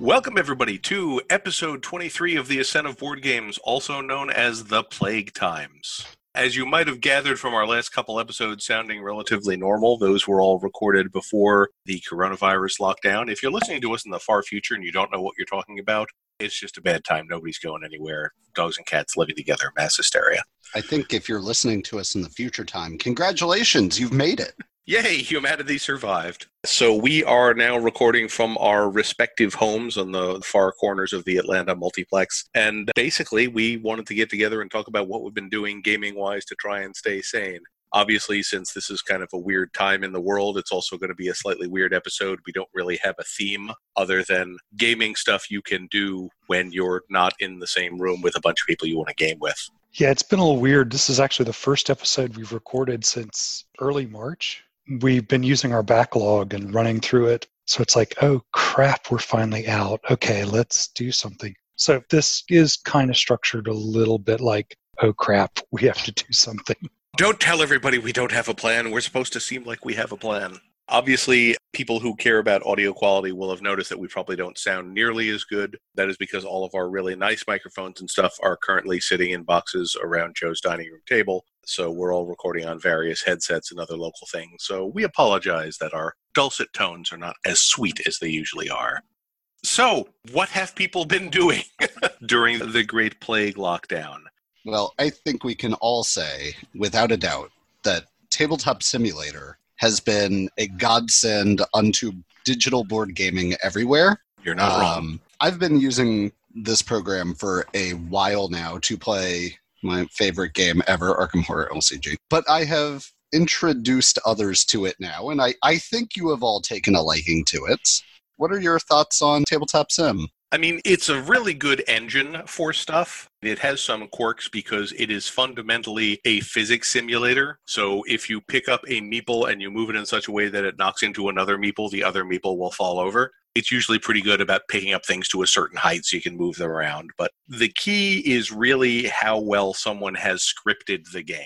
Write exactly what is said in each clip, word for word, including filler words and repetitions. Welcome, everybody, to episode twenty-three of The Ascent of Board Games, also known as The Plague Times. As you might have gathered from our last couple episodes sounding relatively normal, those were all recorded before the coronavirus lockdown. If you're listening to us in the far future and you don't know what you're talking about, it's just a bad time. Nobody's going anywhere. Dogs and cats living together, mass hysteria. I think if you're listening to us in the future time, congratulations, you've made it. Yay, humanity survived. So we are now recording from our respective homes on the far corners of the Atlanta multiplex. And basically, we wanted to get together and talk about what we've been doing gaming-wise to try and stay sane. Obviously, since this is kind of a weird time in the world, it's also going to be a slightly weird episode. We don't really have a theme other than gaming stuff you can do when you're not in the same room with a bunch of people you want to game with. Yeah, it's been a little weird. This is actually the first episode we've recorded since early March. We've been using our backlog and running through it. So it's like, oh, crap, we're finally out. Okay, let's do something. So this is kind of structured a little bit like, oh, crap, we have to do something. Don't tell everybody we don't have a plan. We're supposed to seem like we have a plan. Obviously, people who care about audio quality will have noticed that we probably don't sound nearly as good. That is because all of our really nice microphones and stuff are currently sitting in boxes around Joe's dining room table. So we're all recording on various headsets and other local things. So we apologize that our dulcet tones are not as sweet as they usually are. So what have people been doing during the Great Plague lockdown? Well, I think we can all say, without a doubt, that Tabletop Simulator has been a godsend unto digital board gaming everywhere. You're not um, wrong. I've been using this program for a while now to play my favorite game ever, Arkham Horror L C G. But I have introduced others to it now, and I, I think you have all taken a liking to it. What are your thoughts on Tabletop Sim? I mean, it's a really good engine for stuff. It has some quirks because it is fundamentally a physics simulator. So if you pick up a meeple and you move it in such a way that it knocks into another meeple, the other meeple will fall over. It's usually pretty good about picking up things to a certain height so you can move them around. But the key is really how well someone has scripted the game.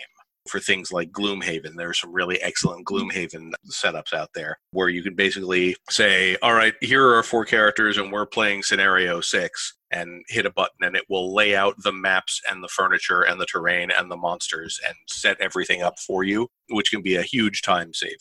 For things like Gloomhaven, there are some really excellent Gloomhaven setups out there where you can basically say, all right, here are our four characters and we're playing scenario six, and hit a button and it will lay out the maps and the furniture and the terrain and the monsters and set everything up for you, which can be a huge time saver.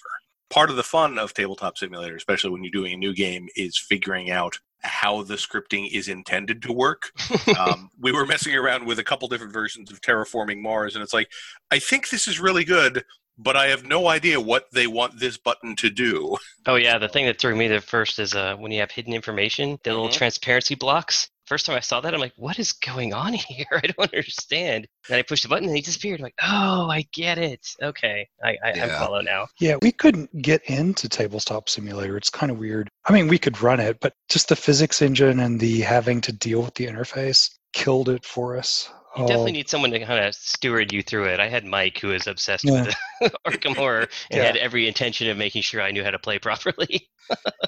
Part of the fun of Tabletop Simulator, especially when you're doing a new game, is figuring out how the scripting is intended to work. Um, we were messing around with a couple different versions of Terraforming Mars, and it's like, I think this is really good, but I have no idea what they want this button to do. Oh, yeah. The thing that threw me the first is uh, when you have hidden information, the mm-hmm. little transparency blocks. First time I saw that, I'm like, what is going on here? I don't understand. And I pushed the button, and he disappeared. I'm like, oh, I get it. Okay. I, I, yeah. I follow now. Yeah, we couldn't get into Tabletop Simulator. It's kind of weird. I mean, we could run it, but just the physics engine and the having to deal with the interface killed it for us. You definitely need someone to kind of steward you through it. I had Mike, who was obsessed yeah. with Arkham Horror, and yeah. had every intention of making sure I knew how to play properly.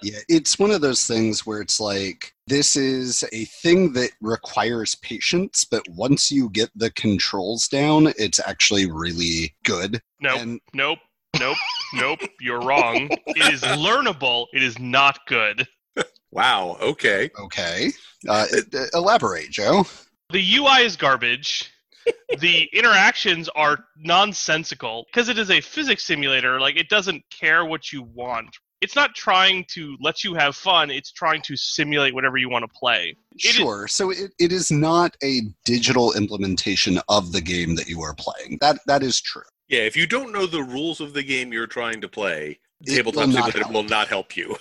Yeah, it's one of those things where it's like, this is a thing that requires patience, but once you get the controls down, it's actually really good. Nope, and- nope, nope, nope, you're wrong. It is learnable. It is not good. Wow, okay. Okay. Uh, elaborate, Joe. The U I is garbage. The interactions are nonsensical because it is a physics simulator. Like, it doesn't care what you want. It's not trying to let you have fun. It's trying to simulate whatever you want to play. It sure. Is- so it, it is not a digital implementation of the game that you are playing. That That is true. Yeah, if you don't know the rules of the game you're trying to play, Tabletop Simulator will not help you.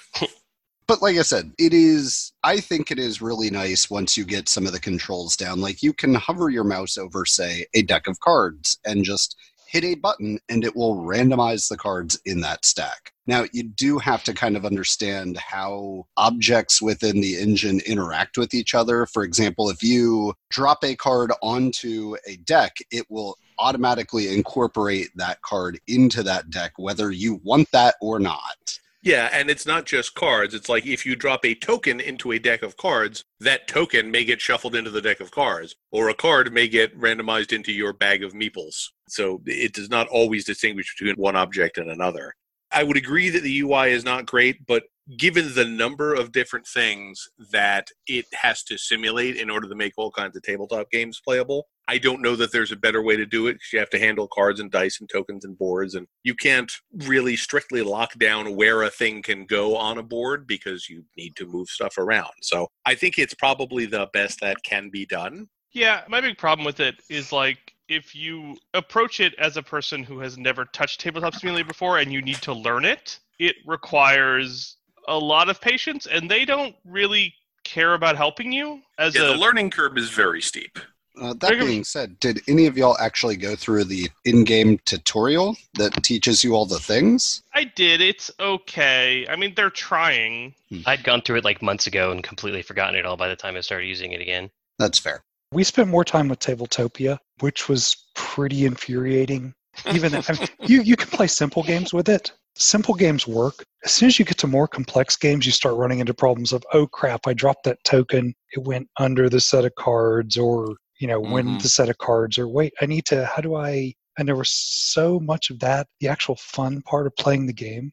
But like I said, it is, I think it is really nice once you get some of the controls down. Like, you can hover your mouse over, say, a deck of cards and just hit a button and it will randomize the cards in that stack. Now, you do have to kind of understand how objects within the engine interact with each other. For example, if you drop a card onto a deck, it will automatically incorporate that card into that deck, whether you want that or not. Yeah, and it's not just cards. It's like if you drop a token into a deck of cards, that token may get shuffled into the deck of cards, or a card may get randomized into your bag of meeples. So it does not always distinguish between one object and another. I would agree that the U I is not great, but given the number of different things that it has to simulate in order to make all kinds of tabletop games playable, I don't know that there's a better way to do it, because you have to handle cards and dice and tokens and boards, and you can't really strictly lock down where a thing can go on a board because you need to move stuff around. So I think it's probably the best that can be done. Yeah, my big problem with it is, like, if you approach it as a person who has never touched Tabletop Simulator before and you need to learn it, it requires a lot of patience, and they don't really care about helping you. As yeah, a... the learning curve is very steep. Uh, that being said, did any of y'all actually go through the in-game tutorial that teaches you all the things? I did. It's okay. I mean, they're trying. Hmm. I'd gone through it like months ago and completely forgotten it all by the time I started using it again. That's fair. We spent more time with Tabletopia, which was pretty infuriating. Even I mean, you, you can play simple games with it. Simple games work. As soon as you get to more complex games, you start running into problems of, oh, crap, I dropped that token. It went under the set of cards, or, you know, mm-hmm. win the set of cards, or wait, I need to, how do I, and there was so much of that, the actual fun part of playing the game,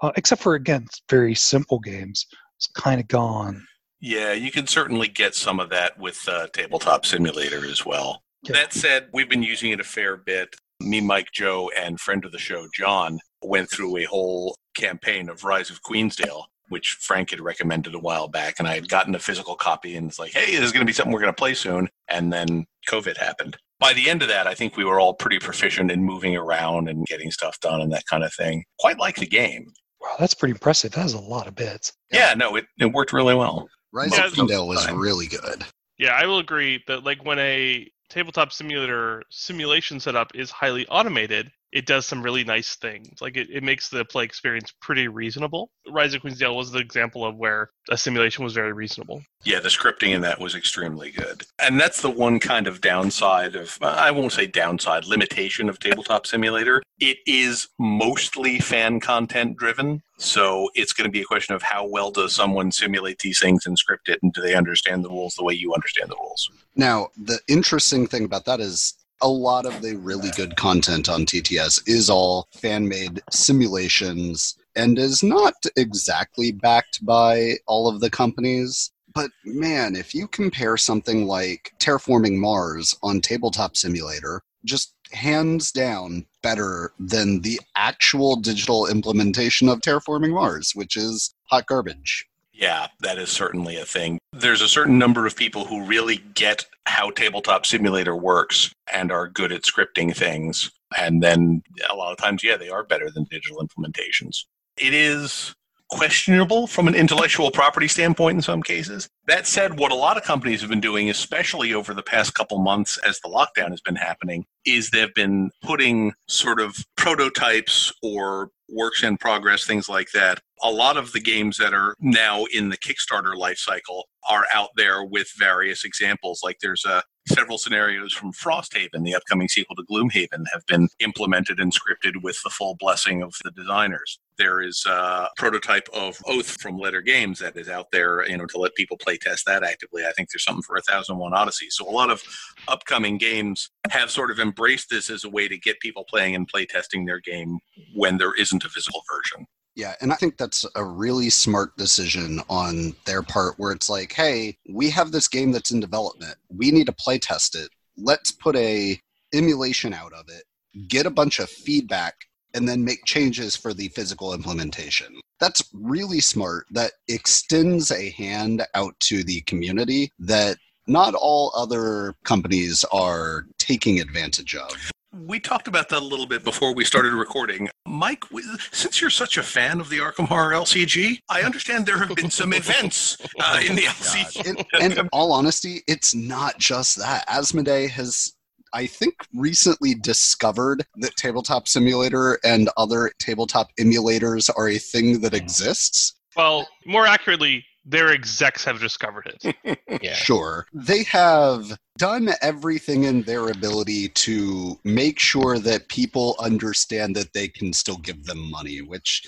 uh, except for, again, very simple games. It's kind of gone. Yeah, you can certainly get some of that with uh, Tabletop Simulator as well. Yeah. That said, we've been using it a fair bit. Me, Mike, Joe, and friend of the show, John, went through a whole campaign of Rise of Queensdale, which Frank had recommended a while back, and I had gotten a physical copy, and it's like, hey, there's going to be something we're going to play soon, and then COVID happened. By the end of that, I think we were all pretty proficient in moving around and getting stuff done and that kind of thing. Quite like the game. Wow, that's pretty impressive. That was a lot of bits. Yeah, yeah no, it, it worked really well. Rise of Queensdale was really good. Yeah, I will agree that, like, when a Tabletop Simulator simulation setup is highly automated, it does some really nice things. Like, it, it makes the play experience pretty reasonable. Rise of Queensdale was the example of where a simulation was very reasonable. Yeah, the scripting in that was extremely good. And that's the one kind of downside of, I won't say downside, limitation of Tabletop Simulator. It is mostly fan content driven. So it's going to be a question of how well does someone simulate these things and script it, and do they understand the rules the way you understand the rules? Now, the interesting thing about that is, a lot of the really good content on T T S is all fan-made simulations and is not exactly backed by all of the companies. But man, if you compare something like Terraforming Mars on Tabletop Simulator, just hands down better than the actual digital implementation of Terraforming Mars, which is hot garbage. Yeah, that is certainly a thing. There's a certain number of people who really get how Tabletop Simulator works and are good at scripting things. And then a lot of times, yeah, they are better than digital implementations. It is questionable from an intellectual property standpoint in some cases. That said, what a lot of companies have been doing, especially over the past couple months as the lockdown has been happening, is they've been putting sort of prototypes or works in progress, things like that. A lot of the games that are now in the Kickstarter life cycle are out there with various examples. Like there's a, several scenarios from Frosthaven, the upcoming sequel to Gloomhaven, have been implemented and scripted with the full blessing of the designers. There is a prototype of Oath from Letter Games that is out there, you know, to let people play test that actively. I think there's something for one thousand one Odyssey. So a lot of upcoming games have sort of embraced this as a way to get people playing and play testing their game when there isn't a physical version. Yeah, and I think that's a really smart decision on their part, where it's like, hey, we have this game that's in development. We need to play test it. Let's put a emulation out of it, get a bunch of feedback, and then make changes for the physical implementation. That's really smart. That extends a hand out to the community that not all other companies are taking advantage of. We talked about that a little bit before we started recording. Mike, since you're such a fan of the Arkham Horror L C G, I understand there have been some events uh, in the L C G. And in all honesty, it's not just that. Asmodee has I think, recently discovered that Tabletop Simulator and other tabletop emulators are a thing that exists. Well, more accurately, their execs have discovered it. Yeah. Sure. They have done everything in their ability to make sure that people understand that they can still give them money, which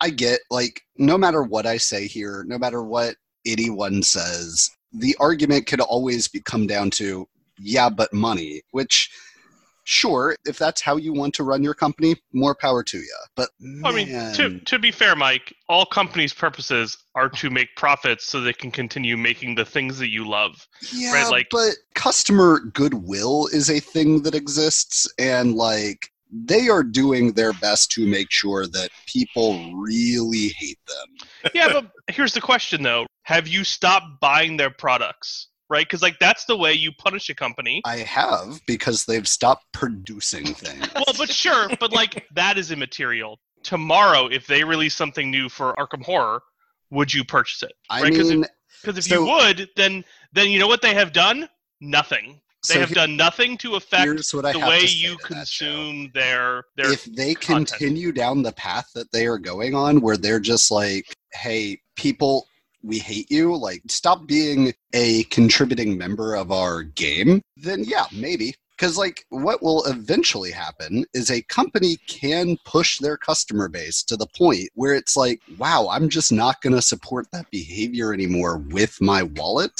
I get. Like, no matter what I say here, no matter what anyone says, the argument could always be come down to, yeah, but money, which... Sure, if that's how you want to run your company, more power to you. But man. I mean, to to be fair, Mike, all companies' purposes are to make profits so they can continue making the things that you love. Yeah, right? Like, but customer goodwill is a thing that exists, and like they are doing their best to make sure that people really hate them. Yeah, but here's the question though: have you stopped buying their products? Right? Because, like, that's the way you punish a company. I have, because they've stopped producing things. Well, but sure, but, like, that is immaterial. Tomorrow, if they release something new for Arkham Horror, would you purchase it? I right? mean... Because if, if so, you would, then, then you know what they have done? Nothing. They so have here, done nothing to affect the way you consume their, their If they content. continue down the path that they are going on, where they're just like, hey, people... we hate you, like, stop being a contributing member of our game, then yeah, maybe. Because, like, what will eventually happen is a company can push their customer base to the point where it's like, wow, I'm just not going to support that behavior anymore with my wallet.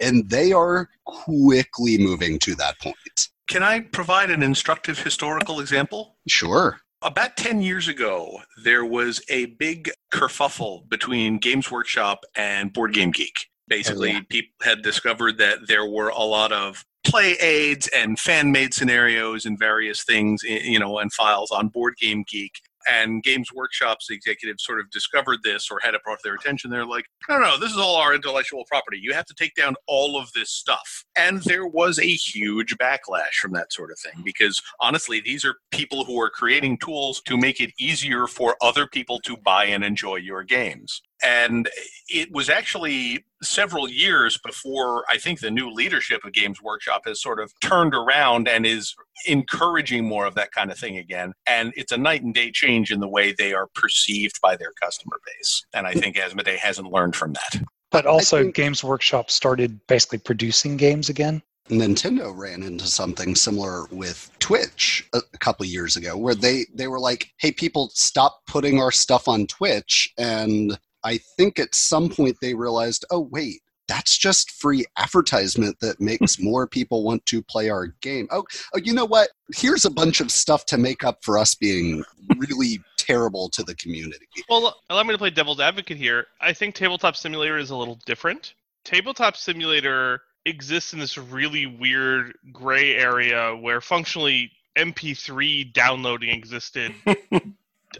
And they are quickly moving to that point. Can I provide an instructive historical example? Sure. About ten years ago, there was a big kerfuffle between Games Workshop and Board Game Geek. Basically, oh, yeah. people had discovered that there were a lot of play aids and fan-made scenarios and various things, you know, and files on Board Game Geek. And Games Workshop's executives sort of discovered this or had it brought to their attention. They're like, no, no, this is all our intellectual property. You have to take down all of this stuff. And there was a huge backlash from that sort of thing because, honestly, these are people who are creating tools to make it easier for other people to buy and enjoy your games. And it was actually several years before I think the new leadership of Games Workshop has sort of turned around and is encouraging more of that kind of thing again. And it's a night and day change in the way they are perceived by their customer base. And I think Asmodee hasn't learned from that. But also think- Games Workshop started basically producing games again. Nintendo ran into something similar with Twitch a couple years ago where they, they were like, hey, people, stop putting our stuff on Twitch. And I think at some point they realized, oh, wait, that's just free advertisement that makes more people want to play our game. Oh, oh, you know what? Here's a bunch of stuff to make up for us being really terrible to the community. Well, allow me to play devil's advocate here. I think Tabletop Simulator is a little different. Tabletop Simulator exists in this really weird gray area where functionally M P three downloading existed.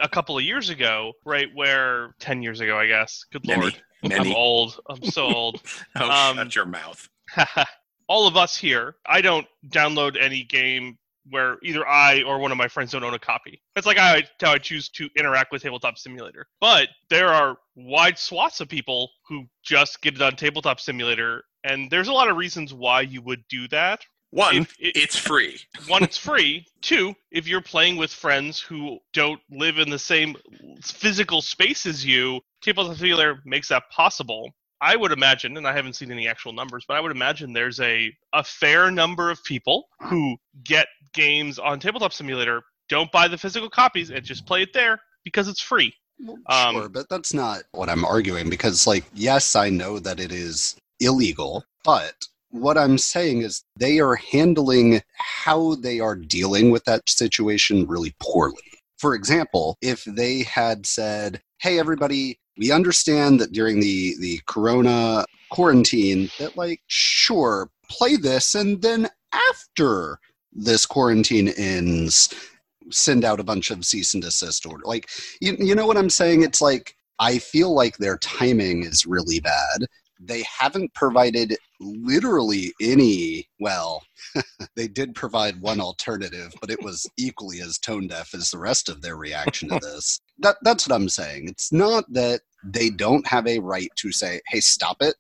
A couple of years ago, right, where ten years ago, I guess. Good many, Lord. Many. I'm old. I'm so old. Oh, um, shut your mouth. All of us here, I don't download any game where either I or one of my friends don't own a copy. That's like I, how I choose to interact with Tabletop Simulator. But there are wide swaths of people who just get it on Tabletop Simulator, and there's a lot of reasons why you would do that. One, if, if, it's free. One, it's free. Two, if you're playing with friends who don't live in the same physical space as you, Tabletop Simulator makes that possible. I would imagine, and I haven't seen any actual numbers, but I would imagine there's a, a fair number of people who get games on Tabletop Simulator, don't buy the physical copies, and just play it there because it's free. Well, um, sure, but that's not what I'm arguing because, like, yes, I know that it is illegal, but... what I'm saying is they are handling how they are dealing with that situation really poorly. For example, if they had said, hey, everybody, we understand that during the, the corona quarantine that, like, sure, play this. And then after this quarantine ends, send out a bunch of cease and desist order. Like, you, you know what I'm saying? It's like, I feel like their timing is really bad. They haven't provided literally any, well, they did provide one alternative, but it was equally as tone deaf as the rest of their reaction to this. That, that's what I'm saying. It's not that they don't have a right to say, hey, stop it.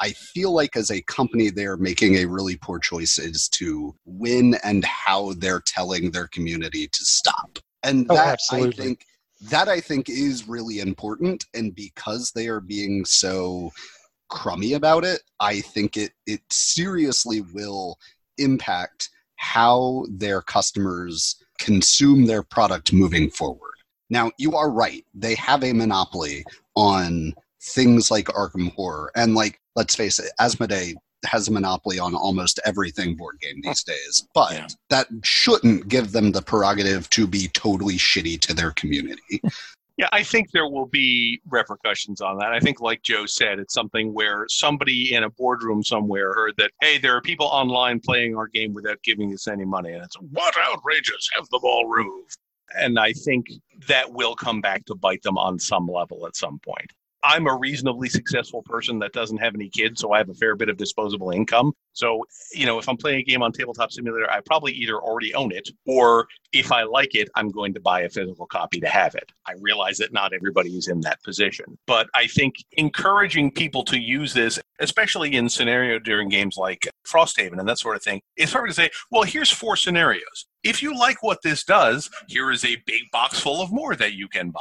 I feel like as a company, they're making a really poor choice as to when and how they're telling their community to stop. And oh, that, absolutely. I think, that I think is really important. And because they are being so crummy about it, I think it, it seriously will impact how their customers consume their product moving forward. Now, you are right. They have a monopoly on things like Arkham Horror. And like, let's face it, Asmodee has a monopoly on almost everything board game these days. But yeah. that shouldn't give them the prerogative to be totally shitty to their community. Yeah, I think there will be repercussions on that. I think, like Joe said, it's something where somebody in a boardroom somewhere heard that, hey, there are people online playing our game without giving us any money. And it's, what outrageous, have them all removed. And I think that will come back to bite them on some level at some point. I'm a reasonably successful person that doesn't have any kids, so I have a fair bit of disposable income. So, you know, if I'm playing a game on Tabletop Simulator, I probably either already own it, or if I like it, I'm going to buy a physical copy to have it. I realize that not everybody is in that position. But I think encouraging people to use this, especially in scenario during games like Frosthaven and that sort of thing, it's hard to say, well, here's four scenarios. If you like what this does, here is a big box full of more that you can buy.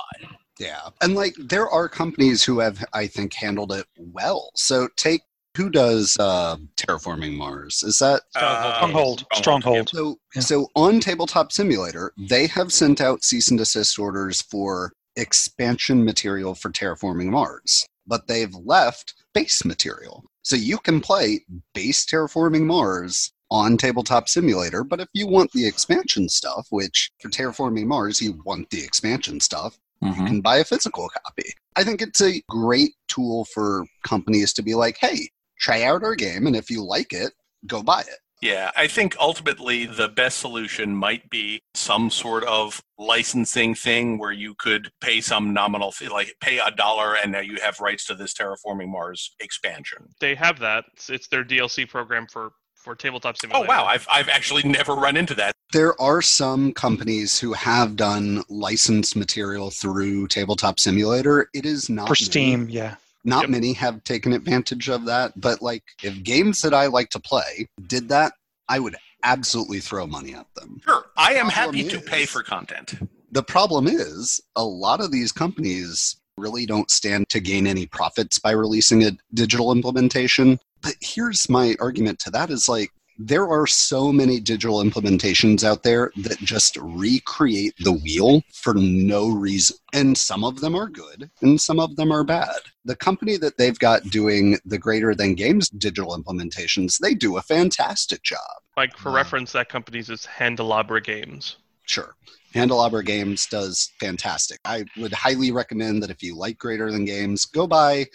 Yeah. And like, there are companies who have, I think, handled it well. So take, who does uh, Terraforming Mars? Is that? Uh, Stronghold. Stronghold. Stronghold. So, yeah. so on Tabletop Simulator, they have sent out cease and desist orders for expansion material for Terraforming Mars, but they've left base material. So you can play base Terraforming Mars on Tabletop Simulator, but if you want the expansion stuff, which for Terraforming Mars, you want the expansion stuff, mm-hmm. you can buy a physical copy. I think it's a great tool for companies to be like, hey, try out our game, and if you like it, go buy it. Yeah, I think ultimately the best solution might be some sort of licensing thing where you could pay some nominal fee, like pay a dollar and now you have rights to this Terraforming Mars expansion. They have that. It's, it's their D L C program for for Tabletop Simulator. Oh, wow. I've I've actually never run into that. There are some companies who have done licensed material through Tabletop Simulator. It is not... For Steam, many, yeah. Not yep. many have taken advantage of that, but like, if games that I like to play did that, I would absolutely throw money at them. Sure. I am happy is, to pay for content. The problem is, a lot of these companies really don't stand to gain any profits by releasing a digital implementation. But here's my argument to that is like, there are so many digital implementations out there that just recreate the wheel for no reason. And some of them are good and some of them are bad. The company that they've got doing the Greater Than Games digital implementations, they do a fantastic job. Like, for um, reference, that company's is Handelabra Games. Sure. Handelabra Games does fantastic. I would highly recommend that if you like Greater Than Games, go buy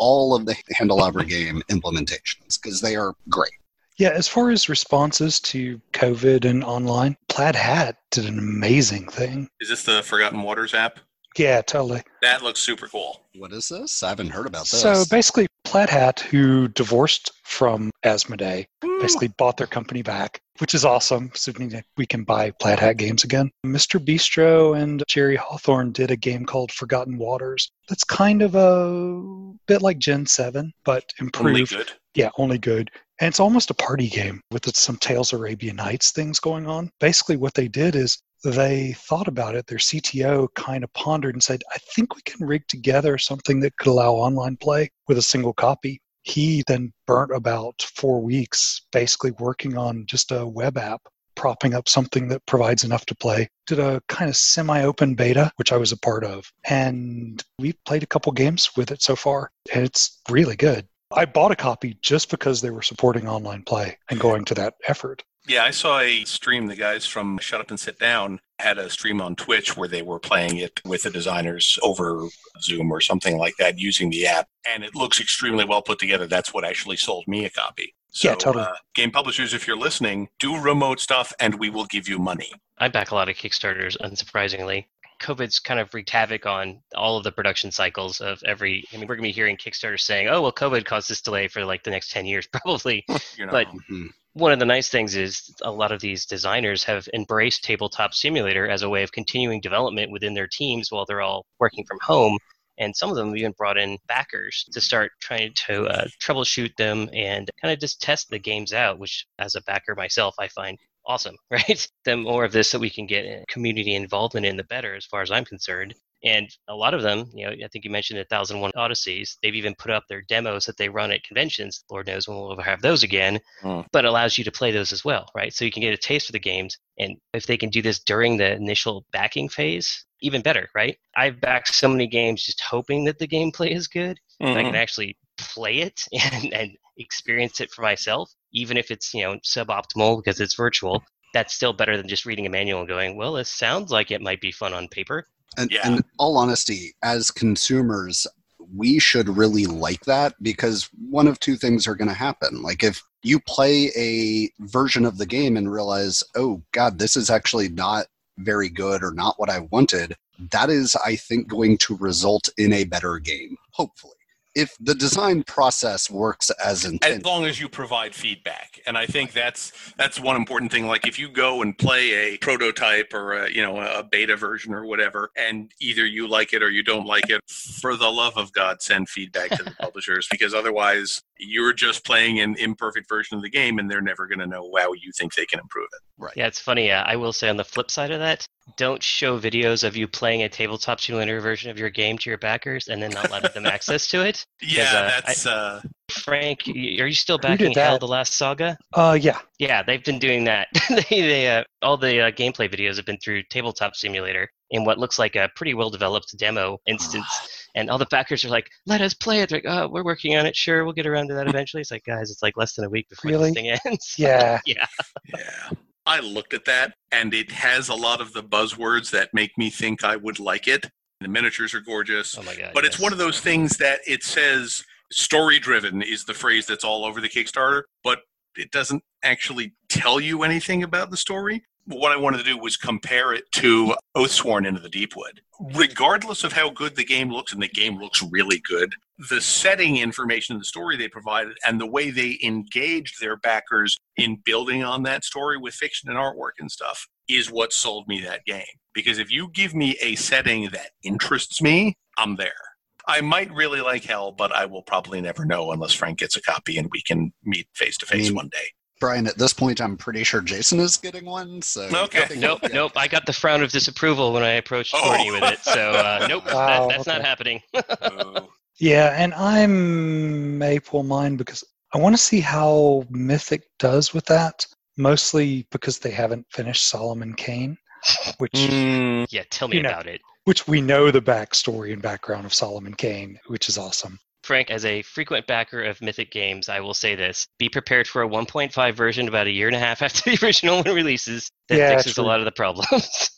all of the Handelabra game implementations because they are great. Yeah, as far as responses to COVID and online, Plaid Hat did an amazing thing. Is this the Forgotten Waters app? Yeah, totally. That looks super cool. What is this? I haven't heard about this. So basically, Plaid Hat, who divorced from Asmodee, mm. basically bought their company back, which is awesome. So we can buy Plaid Hat games again. Mister Bistro and Jerry Hawthorne did a game called Forgotten Waters. That's kind of a bit like Gen seven, but improved. Only good. Yeah, only good. And it's almost a party game with some Tales of Arabian Nights things going on. Basically, what they did is they thought about it. Their C T O kind of pondered and said, I think we can rig together something that could allow online play with a single copy. He then burnt about four weeks basically working on just a web app, propping up something that provides enough to play. Did a kind of semi-open beta, which I was a part of. And we've played a couple games with it so far, and it's really good. I bought a copy just because they were supporting online play and going to that effort. Yeah, I saw a stream. The guys from Shut Up and Sit Down had a stream on Twitch where they were playing it with the designers over Zoom or something like that using the app. And it looks extremely well put together. That's what actually sold me a copy. So, yeah, totally. Uh, game publishers, if you're listening, do remote stuff and we will give you money. I back a lot of Kickstarters, unsurprisingly. COVID's kind of wreaked havoc on all of the production cycles of every... I mean, we're going to be hearing Kickstarter saying, oh, well, COVID caused this delay for like the next ten years, probably. You're not, but mm-hmm. one of the nice things is a lot of these designers have embraced Tabletop Simulator as a way of continuing development within their teams while they're all working from home. And some of them even brought in backers to start trying to uh, troubleshoot them and kind of just test the games out, which as a backer myself, I find awesome, right? The more of this that we can get community involvement in, the better, as far as I'm concerned. And a lot of them, you know, I think you mentioned one thousand one Odysseys. They've even put up their demos that they run at conventions. Lord knows when we'll ever have those again. Mm. But it allows you to play those as well, right? So you can get a taste for the games. And if they can do this during the initial backing phase, even better, right? I've backed so many games just hoping that the gameplay is good. Mm-hmm. That I can actually play it and, and experience it for myself, even if it's, you know, suboptimal because it's virtual. That's still better than just reading a manual and going, well, this sounds like it might be fun on paper. And, yeah. and all honesty, as consumers, we should really like that, because one of two things are going to happen. Like, if you play a version of the game and realize, oh, God, this is actually not very good or not what I wanted, that is, I think, going to result in a better game, hopefully. If the design process works as intended. As long as you provide feedback. And I think that's that's one important thing. Like, if you go and play a prototype or a, you know, a beta version or whatever, and either you like it or you don't like it, for the love of God, send feedback to the publishers, because otherwise you're just playing an imperfect version of the game and they're never going to know how you think they can improve it. Right. Yeah, it's funny. Uh, I will say, on the flip side of that, don't show videos of you playing a Tabletop Simulator version of your game to your backers and then not let them access to it. Yeah, uh, that's... I, uh... Frank, are you still backing Hell, The Last Saga? Uh, yeah. Yeah, they've been doing that. they, they, uh, all the uh, gameplay videos have been through Tabletop Simulator in what looks like a pretty well-developed demo instance. And all the backers are like, let us play it. They're like, oh, we're working on it. Sure, we'll get around to that eventually. It's like, guys, it's like less than a week before really? This thing ends. Yeah. yeah. Yeah. I looked at that, and it has a lot of the buzzwords that make me think I would like it. The miniatures are gorgeous. Oh my God, but yes. It's one of those things that it says story-driven is the phrase that's all over the Kickstarter, but it doesn't actually tell you anything about the story. What I wanted to do was compare it to Oathsworn Into the Deepwood. Regardless of how good the game looks, and the game looks really good, the setting information in the story they provided and the way they engaged their backers in building on that story with fiction and artwork and stuff is what sold me that game. Because if you give me a setting that interests me, I'm there. I might really like Hell, but I will probably never know unless Frank gets a copy and we can meet face-to-face I mean, one day. Brian, at this point, I'm pretty sure Jason is getting one. So okay. Nope, nope. Yeah. nope. I got the frown of disapproval when I approached Courtney oh. with it. So uh, nope, wow, that, that's okay. not happening. oh. Yeah, and I may pull mine because I want to see how Mythic does with that, mostly because they haven't finished Solomon Kane. Which mm, yeah, tell me about know, it. Which we know the backstory and background of Solomon Kane, which is awesome. Frank, as a frequent backer of Mythic Games, I will say this. Be prepared for a one point five version about a year and a half after the original one releases that yeah, fixes true. a lot of the problems.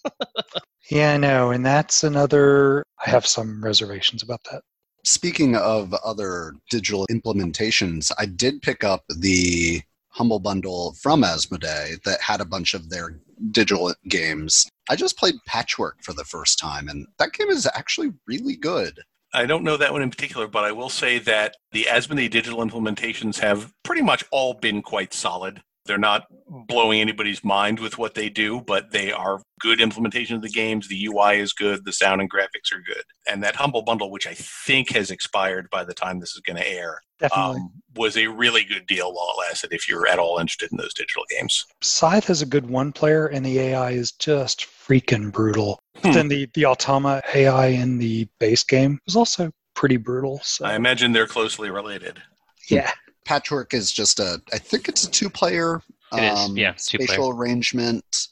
yeah, I know. And that's another... I have some reservations about that. Speaking of other digital implementations, I did pick up the Humble Bundle from Asmodee that had a bunch of their digital games. I just played Patchwork for the first time, and that game is actually really good. I don't know that one in particular, but I will say that the Asmodee digital implementations have pretty much all been quite solid. They're not blowing anybody's mind with what they do, but they are good implementation of the games. The U I is good. The sound and graphics are good. And that Humble Bundle, which I think has expired by the time this is going to air, um, was a really good deal while it lasted if you're at all interested in those digital games. Scythe is a good one-player, and the A I is just freaking brutal. Hmm. But then the, the Automa A I in the base game was also pretty brutal. So. I imagine they're closely related. Yeah. Patchwork is just a, I think it's a two-player. It um, is, yeah. Spatial two-player. Arrangement,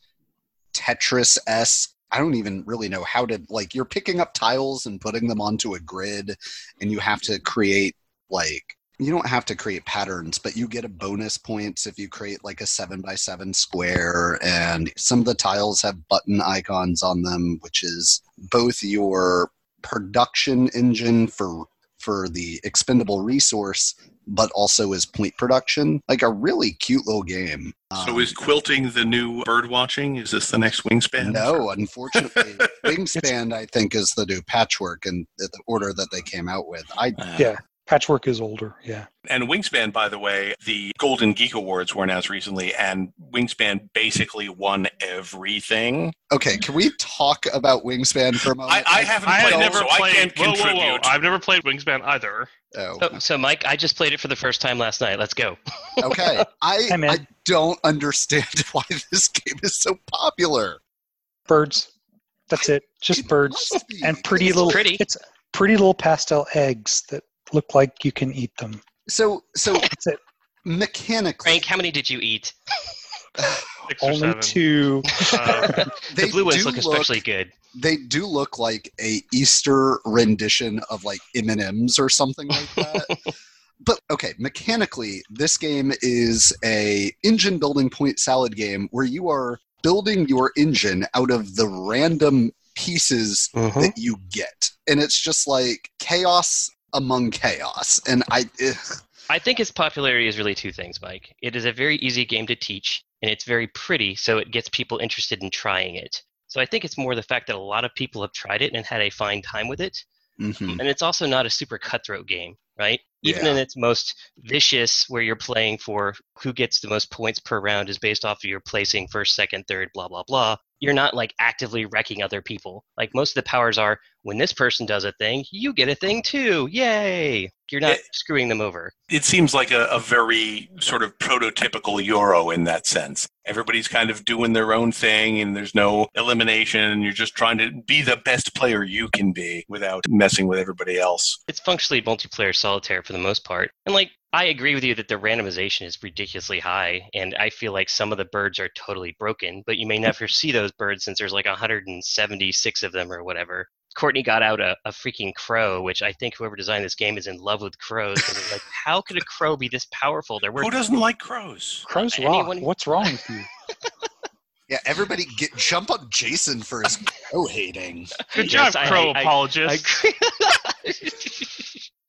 Tetris-esque. I don't even really know how to, like, you're picking up tiles and putting them onto a grid, and you have to create, like, you don't have to create patterns, but you get a bonus points if you create, like, a seven by seven square, and some of the tiles have button icons on them, which is both your production engine for for the expendable resource, but also is point production. Like a really cute little game. Um, so is quilting the new bird watching? Is this the next Wingspan? No, unfortunately. Wingspan, I think, is the new Patchwork in the order that they came out with. I, uh, yeah. Patchwork is older, yeah. And Wingspan, by the way, the Golden Geek Awards were announced recently, and Wingspan basically won everything. Okay, can we talk about Wingspan for a moment? I, I haven't I played have never so played, I can't whoa, contribute. Whoa, whoa. I've never played Wingspan either. Oh. So, so, Mike, I just played it for the first time last night. Let's go. Okay. I, Hi, I don't understand why this game is so popular. Birds. That's I, it. Just it birds. And pretty it's little... Pretty. It's pretty little pastel eggs that look like you can eat them. So, so that's it. Mechanically... Frank, how many did you eat? Only two. Uh, they the blue ones look, look especially good. They do look like a Easter rendition of like M and M's or something like that. But okay, mechanically, this game is a engine building point salad game where you are building your engine out of the random pieces mm-hmm. that you get, and it's just like chaos among chaos. And I, ugh. I think its popularity is really two things, Mike. It is a very easy game to teach. And it's very pretty, so it gets people interested in trying it. So I think it's more the fact that a lot of people have tried it and had a fine time with it. Mm-hmm. And it's also not a super cutthroat game, right? Even yeah. in its most vicious, where you're playing for who gets the most points per round is based off of your placing first, second, third, blah, blah, blah. You're not like actively wrecking other people. Like most of the powers are, when this person does a thing, you get a thing too. Yay! You're not it, screwing them over. It seems like a, a very sort of prototypical Euro in that sense. Everybody's kind of doing their own thing and there's no elimination and you're just trying to be the best player you can be without messing with everybody else. It's functionally multiplayer solitaire for the most part. And like, I agree with you that the randomization is ridiculously high, and I feel like some of the birds are totally broken, but you may never see those birds since there's like one hundred seventy-six of them or whatever. Courtney got out a, a freaking crow, which I think whoever designed this game is in love with crows. It's like, how could a crow be this powerful? There were Who doesn't like crows? Crows Anyone? Rock. What's wrong with you? Yeah, everybody get, jump up Jason for his crow hating. Good yes, job, crow I, apologist. I, I,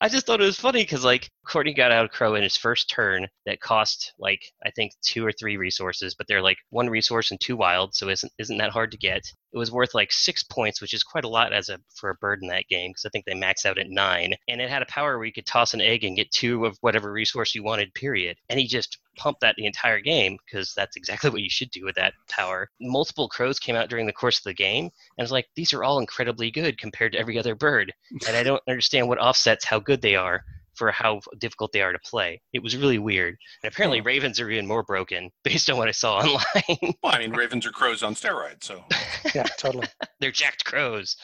I just thought it was funny because, like, Courtney got out a crow in his first turn that cost, like, I think two or three resources, but they're, like, one resource and two wild, so isn't isn't that hard to get. It was worth, like, six points, which is quite a lot as a for a bird in that game because I think they max out at nine. And it had a power where you could toss an egg and get two of whatever resource you wanted, period. And he just pumped that the entire game because that's exactly what you should do with that power. Multiple crows came out during the course of the game, and I was like, these are all incredibly good compared to every other bird. And I don't understand what offsets how good good they are for how difficult they are to play. It was really weird. And apparently yeah. ravens are even more broken based on what I saw online. Well, I mean, ravens are crows on steroids, so. Yeah, totally. They're jacked crows.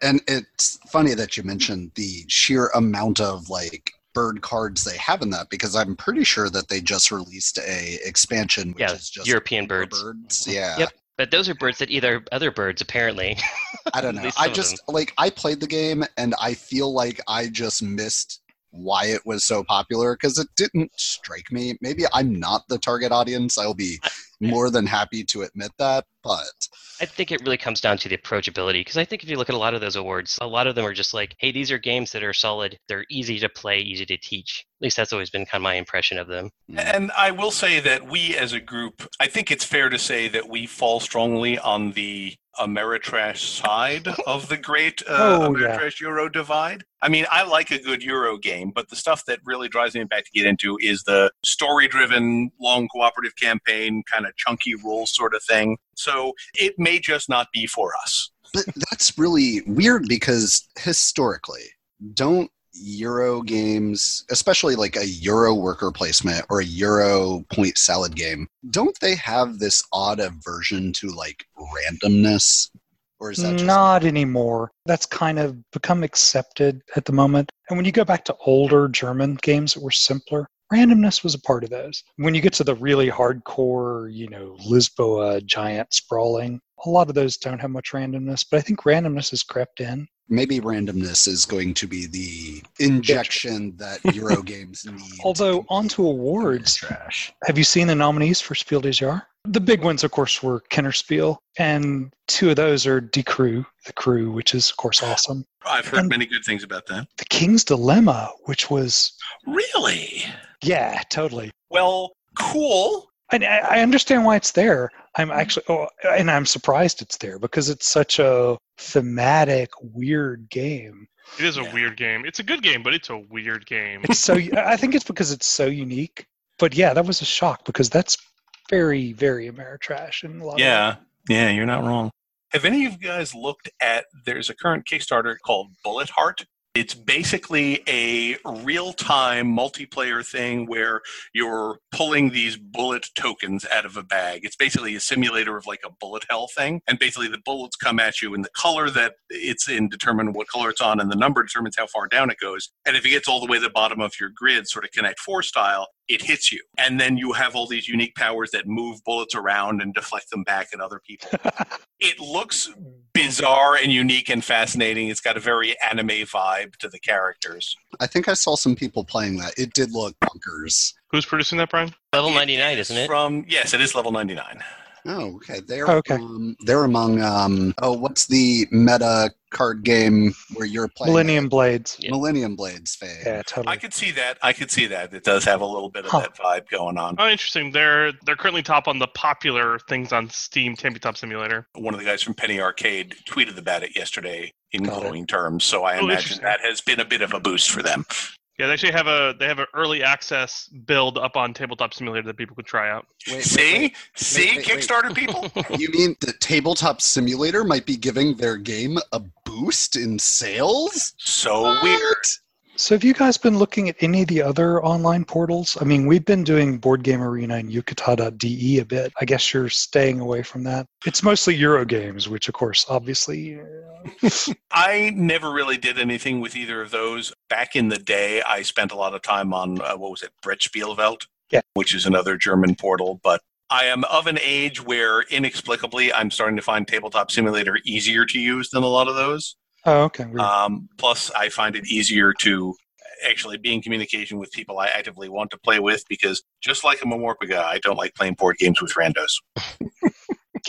And it's funny that you mentioned the sheer amount of, like, bird cards they have in that, because I'm pretty sure that they just released a expansion, which yeah, is just European birds. birds. Yeah. Yep. But those are birds that eat other birds, apparently. I don't know. I just, like, I played the game, and I feel like I just missed why it was so popular, because it didn't strike me. Maybe I'm not the target audience. I'll be more than happy to admit that, but... I think it really comes down to the approachability, because I think if you look at a lot of those awards, a lot of them are just like, hey, these are games that are solid. They're easy to play, easy to teach. At least that's always been kind of my impression of them. And I will say that we as a group, I think it's fair to say that we fall strongly on the Ameritrash side of the great uh, oh, Ameritrash yeah. Euro divide. I mean, I like a good Euro game, but the stuff that really drives me back to get into is the story-driven, long cooperative campaign, kind of chunky rules sort of thing. So it may just not be for us. But that's really weird because historically, don't Euro games, especially like a Euro worker placement or a Euro point salad game, don't they have this odd aversion to like randomness? Or is that just not anymore? That's kind of become accepted at the moment. And when you go back to older German games that were simpler, randomness was a part of those. When you get to the really hardcore, you know, Lisboa giant sprawling, a lot of those don't have much randomness, but I think randomness has crept in. Maybe randomness is going to be the injection that Euro games need. Although, onto awards. Trash. Have you seen the nominees for Spiel des Jahres? The big ones, of course, were Kennerspiel, and two of those are Die Crew, The Crew, which is, of course, awesome. I've heard and many good things about that. The King's Dilemma, which was... Really? Yeah, totally. Well, cool. And I understand why it's there. I'm actually, oh, and I'm surprised it's there because it's such a thematic, weird game. It is a yeah. weird game. It's a good game, but it's a weird game. It's so I think it's because it's so unique. But yeah, that was a shock because that's very, very Ameritrash and a lot yeah. of yeah, you're not wrong. Have any of you guys looked at, there's a current Kickstarter called Bullet Heart. It's basically a real-time multiplayer thing where you're pulling these bullet tokens out of a bag. It's basically a simulator of like a bullet hell thing. And basically the bullets come at you and the color that it's in determine what color it's on and the number determines how far down it goes. And if it gets all the way to the bottom of your grid, sort of Connect Four style, it hits you. And then you have all these unique powers that move bullets around and deflect them back at other people. It looks bizarre and unique and fascinating. It's got a very anime vibe to the characters. I think I saw some people playing that. It did look bonkers. Who's producing that, Brian? Level ninety-nine, isn't it? From Yes, it is Level ninety-nine. Oh, okay. They're okay. Um, they're among, um, oh, what's the meta card game where you're playing? Millennium Blades. Yeah. Millennium Blades fame. Yeah, totally. I could see that. I could see that. It does have a little bit of huh. that vibe going on. Oh, interesting. They're they're currently top on the popular things on Steam, Tabletop Simulator. One of the guys from Penny Arcade tweeted about it yesterday in glowing terms, so I oh, imagine that has been a bit of a boost for them. Yeah, they actually have a they have an early access build up on Tabletop Simulator that people could try out. Wait, see, wait, wait. see, wait, wait, Kickstarter wait. people. You mean the Tabletop Simulator might be giving their game a boost in sales? So what? Weird. So have you guys been looking at any of the other online portals? I mean, we've been doing BoardgameArena and Yucata dot d e a bit. I guess you're staying away from that. It's mostly Eurogames, which, of course, obviously... Yeah. I never really did anything with either of those. Back in the day, I spent a lot of time on, uh, what was it, Brettspielwelt, yeah. which is another German portal, but... I am of an age where, inexplicably, I'm starting to find Tabletop Simulator easier to use than a lot of those. Oh, okay. Um, plus, I find it easier to actually be in communication with people I actively want to play with because, just like a Momorpa guy, I don't like playing board games with randos.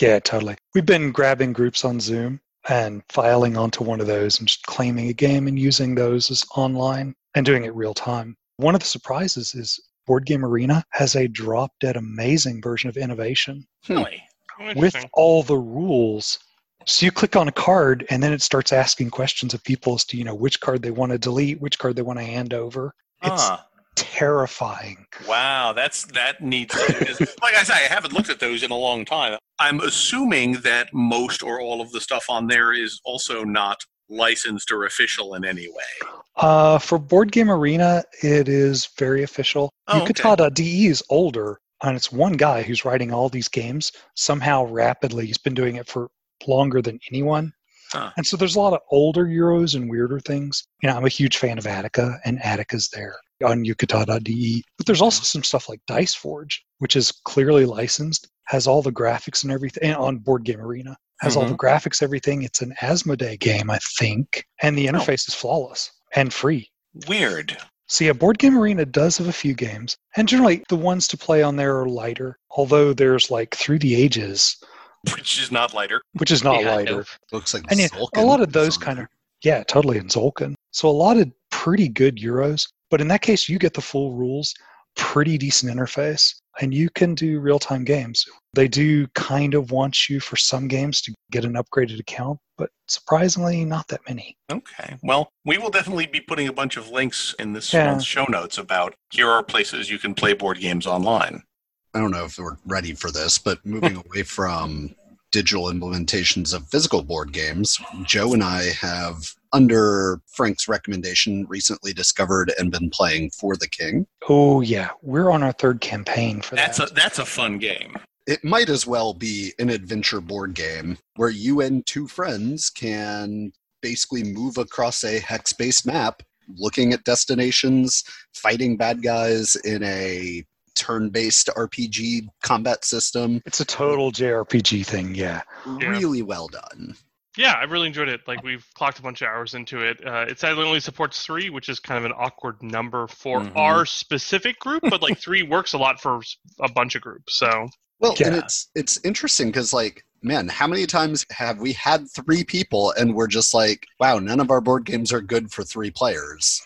Yeah, totally. We've been grabbing groups on Zoom and filing onto one of those and just claiming a game and using those as online and doing it real time. One of the surprises is BoardgameArena has a drop-dead amazing version of Innovation. Really? Hmm. With all the rules. So you click on a card, and then it starts asking questions of people as to, you know, which card they want to delete, which card they want to hand over. It's huh. terrifying. Wow, that's that needs. Like I say, I haven't looked at those in a long time. I'm assuming that most or all of the stuff on there is also not licensed or official in any way. Uh, for BoardgameArena, it is very official. Oh, Yucata dot d e is older, and it's one guy who's writing all these games somehow rapidly. He's been doing it for longer than anyone. Huh. And so there's a lot of older Euros and weirder things. You know, I'm a huge fan of Attica, and Attica's there on Yucata dot d e. But there's also some stuff like Dice Forge, which is clearly licensed, has all the graphics and everything, and on BoardgameArena, has mm-hmm. all the graphics, everything. It's an Asmodee game, I think, and the interface oh. is flawless and free. Weird. So yeah, BoardgameArena does have a few games, and generally the ones to play on there are lighter, although there's like Through the Ages... Which is not lighter. Which is not yeah, lighter. Looks like and Zolkin. Yeah, a lot of those kind of, yeah, totally in Zolkin. So a lot of pretty good Euros. But in that case, you get the full rules, pretty decent interface, and you can do real-time games. They do kind of want you for some games to get an upgraded account, but surprisingly not that many. Okay. Well, we will definitely be putting a bunch of links in this yeah. month's show notes about here are places you can play board games online. I don't know if we're ready for this, but moving away from digital implementations of physical board games, Joe and I have, under Frank's recommendation, recently discovered and been playing For the King. Oh, yeah. We're on our third campaign for that's that. A, that's a fun game. It might as well be an adventure board game where you and two friends can basically move across a hex-based map, looking at destinations, fighting bad guys in a... turn-based R P G combat system. It's a total J R P G thing, yeah. yeah. Really well done. Yeah, I really enjoyed it. Like, we've clocked a bunch of hours into it. Uh, it sadly only supports three, which is kind of an awkward number for mm-hmm. our specific group, but, like, three works a lot for a bunch of groups, so... Well, yeah. and it's it's interesting because, like, man, how many times have we had three people and we're just like, wow, none of our board games are good for three players?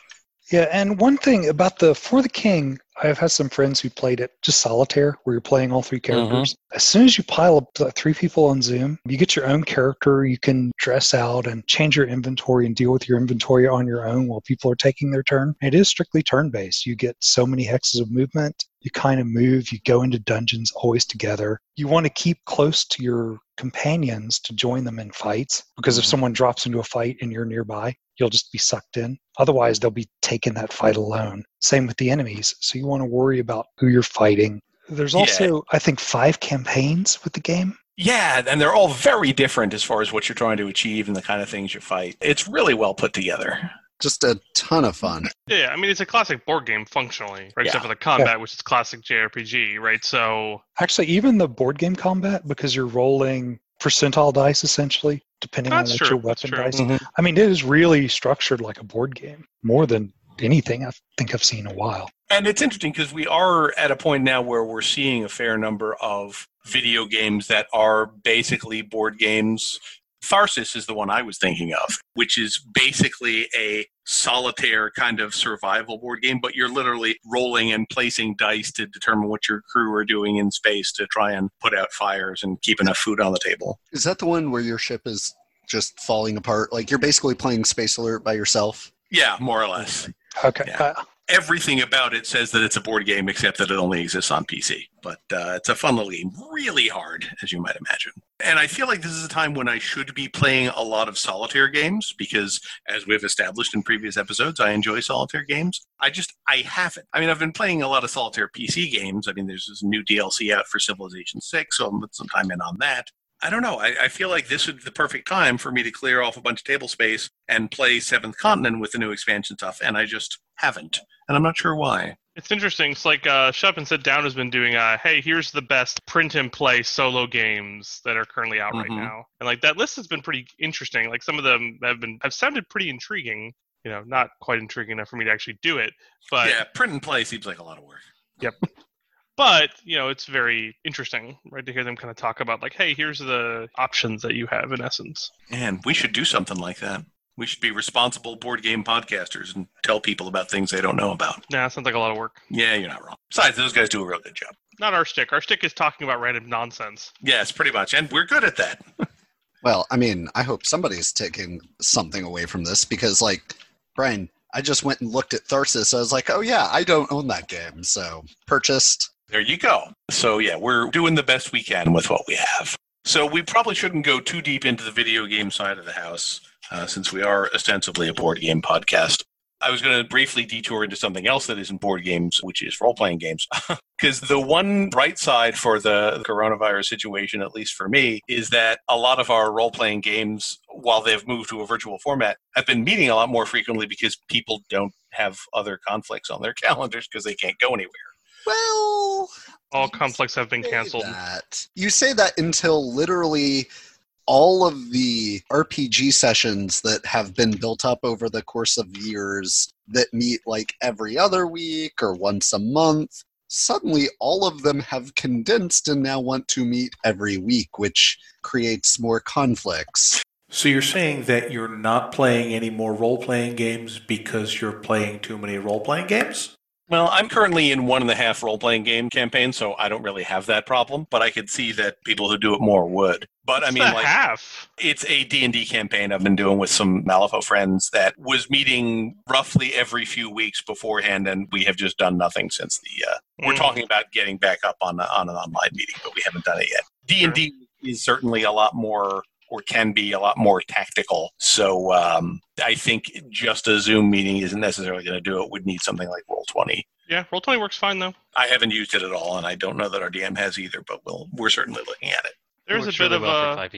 Yeah, and one thing about the For the King, I've had some friends who played it just solitaire, where you're playing all three characters. Mm-hmm. As soon as you pile up uh, three people on Zoom, you get your own character. You can dress out and change your inventory and deal with your inventory on your own while people are taking their turn. It is strictly turn-based. You get so many hexes of movement. You kind of move. You go into dungeons always together. You want to keep close to your companions to join them in fights, because if someone drops into a fight and you're nearby, you'll just be sucked in. Otherwise, they'll be taking that fight alone. Same with the enemies. So you want to worry about who you're fighting. There's also, yeah. I think, five campaigns with the game. Yeah, and they're all very different as far as what you're trying to achieve and the kind of things you fight. It's really well put together. Just a ton of fun. Yeah, I mean, it's a classic board game functionally, right? Yeah. Except for the combat, yeah. which is classic J R P G, right? So actually, even the board game combat, because you're rolling percentile dice, essentially, depending That's on what your weapon dice. Mm-hmm. I mean, it is really structured like a board game, more than anything I think I've seen in a while. And it's interesting because we are at a point now where we're seeing a fair number of video games that are basically board games. Tharsis is the one I was thinking of, which is basically a solitaire kind of survival board game, but you're literally rolling and placing dice to determine what your crew are doing in space to try and put out fires and keep enough food on the table. Is that the one where your ship is just falling apart? Like you're basically playing Space Alert by yourself? Yeah, more or less. Okay. Yeah. Uh, Everything about it says that it's a board game, except that it only exists on P C. But uh, it's a fun little game. Really hard, as you might imagine. And I feel like this is a time when I should be playing a lot of solitaire games, because as we've established in previous episodes, I enjoy solitaire games. I just, I haven't. I mean, I've been playing a lot of solitaire P C games. I mean, there's this new D L C out for Civilization six, so I'll put some time in on that. I don't know. I, I feel like this would be the perfect time for me to clear off a bunch of table space and play Seventh Continent with the new expansion stuff, and I just haven't, and I'm not sure why. It's interesting. It's like uh, Shut Up and Sit Down has been doing, uh, hey, here's the best print-and-play solo games that are currently out mm-hmm. right now. And like that list has been pretty interesting. Like some of them have been have sounded pretty intriguing. You know, not quite intriguing enough for me to actually do it. But yeah, print-and-play seems like a lot of work. Yep. But, you know, it's very interesting, right, to hear them kind of talk about, like, hey, here's the options that you have, in essence. And we should do something like that. We should be responsible board game podcasters and tell people about things they don't know about. Nah, sounds like a lot of work. Yeah, you're not wrong. Besides, those guys do a real good job. Not our shtick. Our shtick is talking about random nonsense. Yes, pretty much. And we're good at that. Well, I mean, I hope somebody's taking something away from this because, like, Brian, I just went and looked at Tharsis. I was like, oh, yeah, I don't own that game. So purchased. There you go. So, yeah, we're doing the best we can with what we have. So we probably shouldn't go too deep into the video game side of the house, uh, since we are ostensibly a board game podcast. I was going to briefly detour into something else that isn't board games, which is role-playing games. Because the one bright side for the coronavirus situation, at least for me, is that a lot of our role-playing games, while they've moved to a virtual format, have been meeting a lot more frequently because people don't have other conflicts on their calendars because they can't go anywhere. Well, all conflicts have been canceled. That. You say that until literally all of the R P G sessions that have been built up over the course of years that meet like every other week or once a month, suddenly all of them have condensed and now want to meet every week, which creates more conflicts. So you're saying that you're not playing any more role-playing games because you're playing too many role-playing games? Well, I'm currently in one and a half role-playing game campaign, so I don't really have that problem, but I could see that people who do it more would. But What's I mean, like, half? It's a D and D campaign I've been doing with some Malifaux friends that was meeting roughly every few weeks beforehand, and we have just done nothing since the, uh, mm. we're talking about getting back up on, a, on an online meeting, but we haven't done it yet. D and D sure. is certainly a lot more, or can be a lot more tactical, so, um, I think just a Zoom meeting isn't necessarily going to do it. We'd need something like Roll twenty. Yeah, Roll twenty works fine, though. I haven't used it at all, and I don't know that our D M has either, but we'll, we're certainly looking at it. There's a bit of a,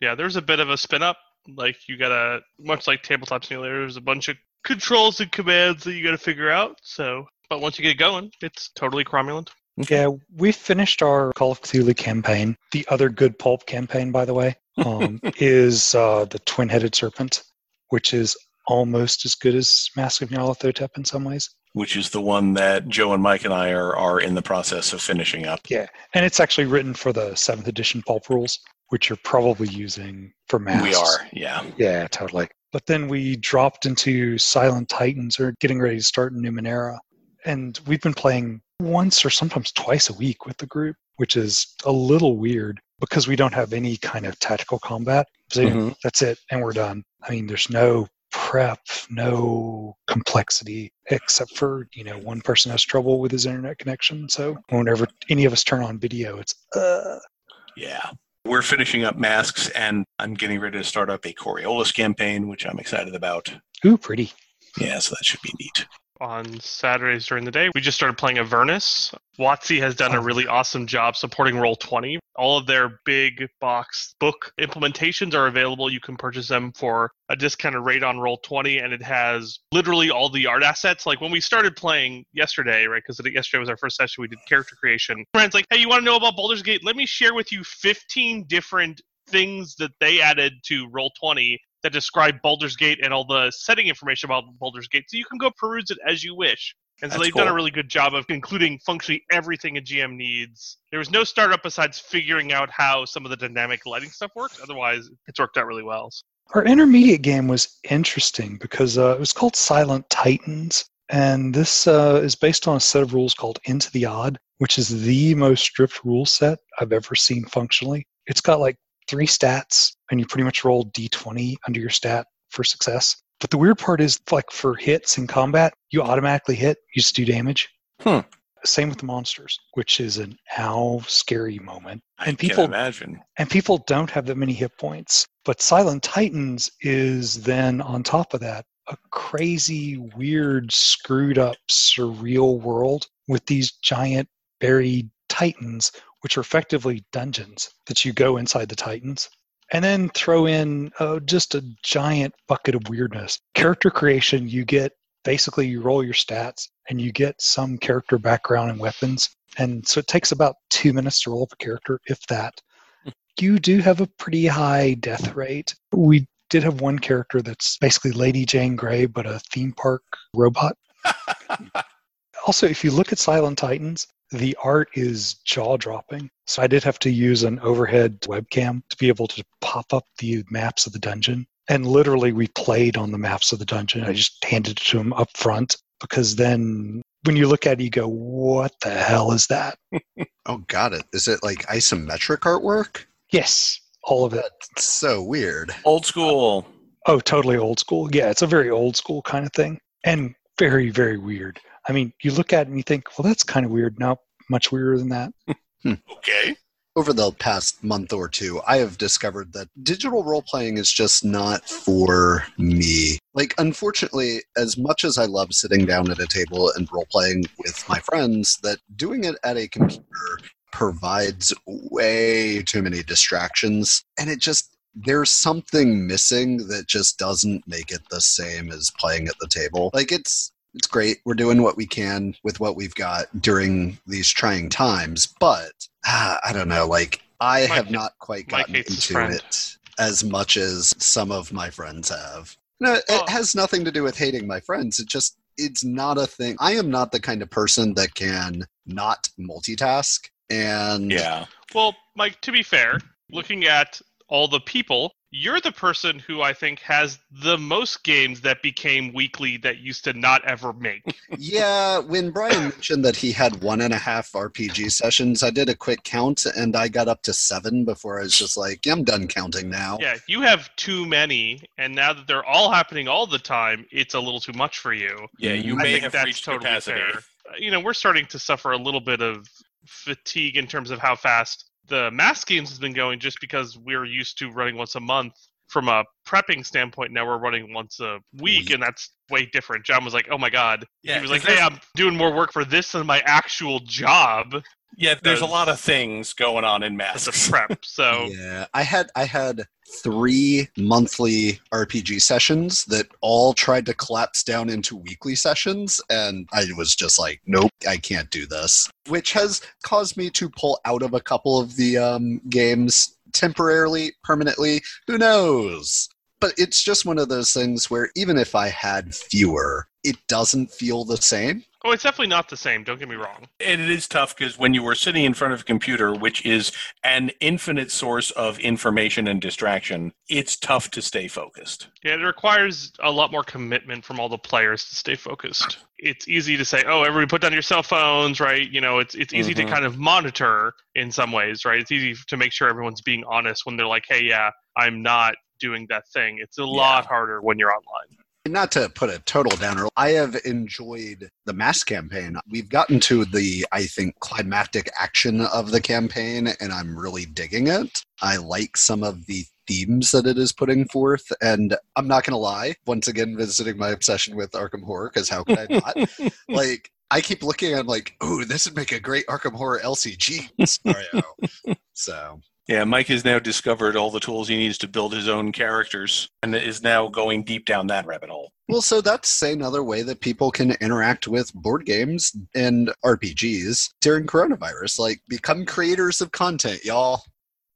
yeah, there's a bit of a spin-up. Like, you got to, much like Tabletop Simulator, there's a bunch of controls and commands that you got to figure out. So, but once you get going, it's totally cromulent. Yeah, we finished our Call of Cthulhu campaign. The other good pulp campaign, by the way, um, is uh, the Twin-Headed Serpent, which is almost as good as Mask of Nyarlathotep in some ways. Which is the one that Joe and Mike and I are, are in the process of finishing up. Yeah, and it's actually written for the seventh edition pulp rules, which you're probably using for masks. We are, yeah. Yeah, totally. But then we dropped into Silent Titans, or getting ready to start in Numenera. And we've been playing once or sometimes twice a week with the group, which is a little weird because we don't have any kind of tactical combat. So mm-hmm. That's it, and we're done. I mean, there's no prep, no complexity, except for, you know, one person has trouble with his internet connection. So whenever any of us turn on video, it's, uh... Yeah. We're finishing up masks, and I'm getting ready to start up a Coriolis campaign, which I'm excited about. Ooh, pretty. Yeah, so that should be neat. On Saturdays during the day, we just started playing Avernus. WotC has done a really awesome job supporting Roll twenty. All of their big box book implementations are available. You can purchase them for a discounted rate on Roll twenty, and it has literally all the art assets. Like when we started playing yesterday, right, because yesterday was our first session, we did character creation. Brian's like, hey, you want to know about Baldur's Gate? Let me share with you fifteen different things that they added to Roll twenty that describe Baldur's Gate and all the setting information about Baldur's Gate. So you can go peruse it as you wish. And so That's they've cool. done a really good job of including functionally everything a G M needs. There was no startup besides figuring out how some of the dynamic lighting stuff works. Otherwise, it's worked out really well. Our intermediate game was interesting because uh, it was called Silent Titans. And this uh, is based on a set of rules called Into the Odd, which is the most stripped rule set I've ever seen functionally. It's got like three stats, and you pretty much roll d twenty under your stat for success. But the weird part is, like, for hits in combat, you automatically hit, you just do damage. Hmm. Same with the monsters, which is an ow scary moment. And I people, can't imagine. And people don't have that many hit points. But Silent Titans is then, on top of that, a crazy, weird, screwed up, surreal world with these giant, buried titans, which are effectively dungeons that you go inside the titans. And then throw in uh, just a giant bucket of weirdness. Character creation, you get, basically you roll your stats and you get some character background and weapons. And so it takes about two minutes to roll up a character, if that. You do have a pretty high death rate. We did have one character that's basically Lady Jane Grey, but a theme park robot. Also, if you look at Silent Titans, the art is jaw-dropping. So I did have to use an overhead webcam to be able to pop up the maps of the dungeon. And literally, we played on the maps of the dungeon. I just handed it to them up front, because then when you look at it, you go, what the hell is that? Oh, got it. Is it like isometric artwork? Yes, all of it. That's so weird. Old school. Oh, totally old school. Yeah, it's a very old school kind of thing. And very, very weird. I mean, you look at it and you think, well, that's kind of weird. Not much weirder than that. Okay. Over the past month or two, I have discovered that digital role-playing is just not for me. Like, unfortunately, as much as I love sitting down at a table and role-playing with my friends, that doing it at a computer provides way too many distractions. And it just, there's something missing that just doesn't make it the same as playing at the table. Like, it's... It's great. We're doing what we can with what we've got during these trying times. But ah, I don't know. Like, I Mike, have not quite gotten into it as much as some of my friends have. No, it oh. has nothing to do with hating my friends. It just, it's not a thing. I am not the kind of person that can not multitask. And yeah. Well, Mike, to be fair, looking at all the people, you're the person who I think has the most games that became weekly that used to not ever make. Yeah, when Brian mentioned that he had one and a half R P G sessions, I did a quick count, and I got up to seven before I was just like, yeah, I'm done counting now. Yeah, you have too many, and now that they're all happening all the time, it's a little too much for you. Yeah, you I may have reached totally capacity. Fair. You know, we're starting to suffer a little bit of fatigue in terms of how fast the mass games has been going, just because we're used to running once a month from a prepping standpoint. Now we're running once a week, and that's way different. John was like, oh my God. Yeah, he was like, hey, I'm doing more work for this than my actual job. Yeah, there's a lot of things going on in mass of prep. So yeah, I had I had three monthly R P G sessions that all tried to collapse down into weekly sessions, and I was just like, nope, I can't do this. Which has caused me to pull out of a couple of the um, games temporarily, permanently. Who knows? But it's just one of those things where even if I had fewer, it doesn't feel the same. Oh, it's definitely not the same. Don't get me wrong. And it is tough because when you were sitting in front of a computer, which is an infinite source of information and distraction, it's tough to stay focused. Yeah, it requires a lot more commitment from all the players to stay focused. It's easy to say, oh, everybody put down your cell phones, right? You know, it's it's easy mm-hmm. to kind of monitor in some ways, right? It's easy to make sure everyone's being honest when they're like, hey, yeah, I'm not doing that thing. It's a yeah. lot harder when you're online. Not to put a total downer, I have enjoyed the mass campaign. We've gotten to the, I think, climactic action of the campaign, and I'm really digging it. I like some of the themes that it is putting forth, and I'm not going to lie, once again, visiting my obsession with Arkham Horror, because how could I not? Like, I keep looking, I'm like, oh, this would make a great Arkham Horror L C G scenario. So... yeah, Mike has now discovered all the tools he needs to build his own characters and is now going deep down that rabbit hole. Well, so that's another way that people can interact with board games and R P Gs during coronavirus. Like, become creators of content, y'all.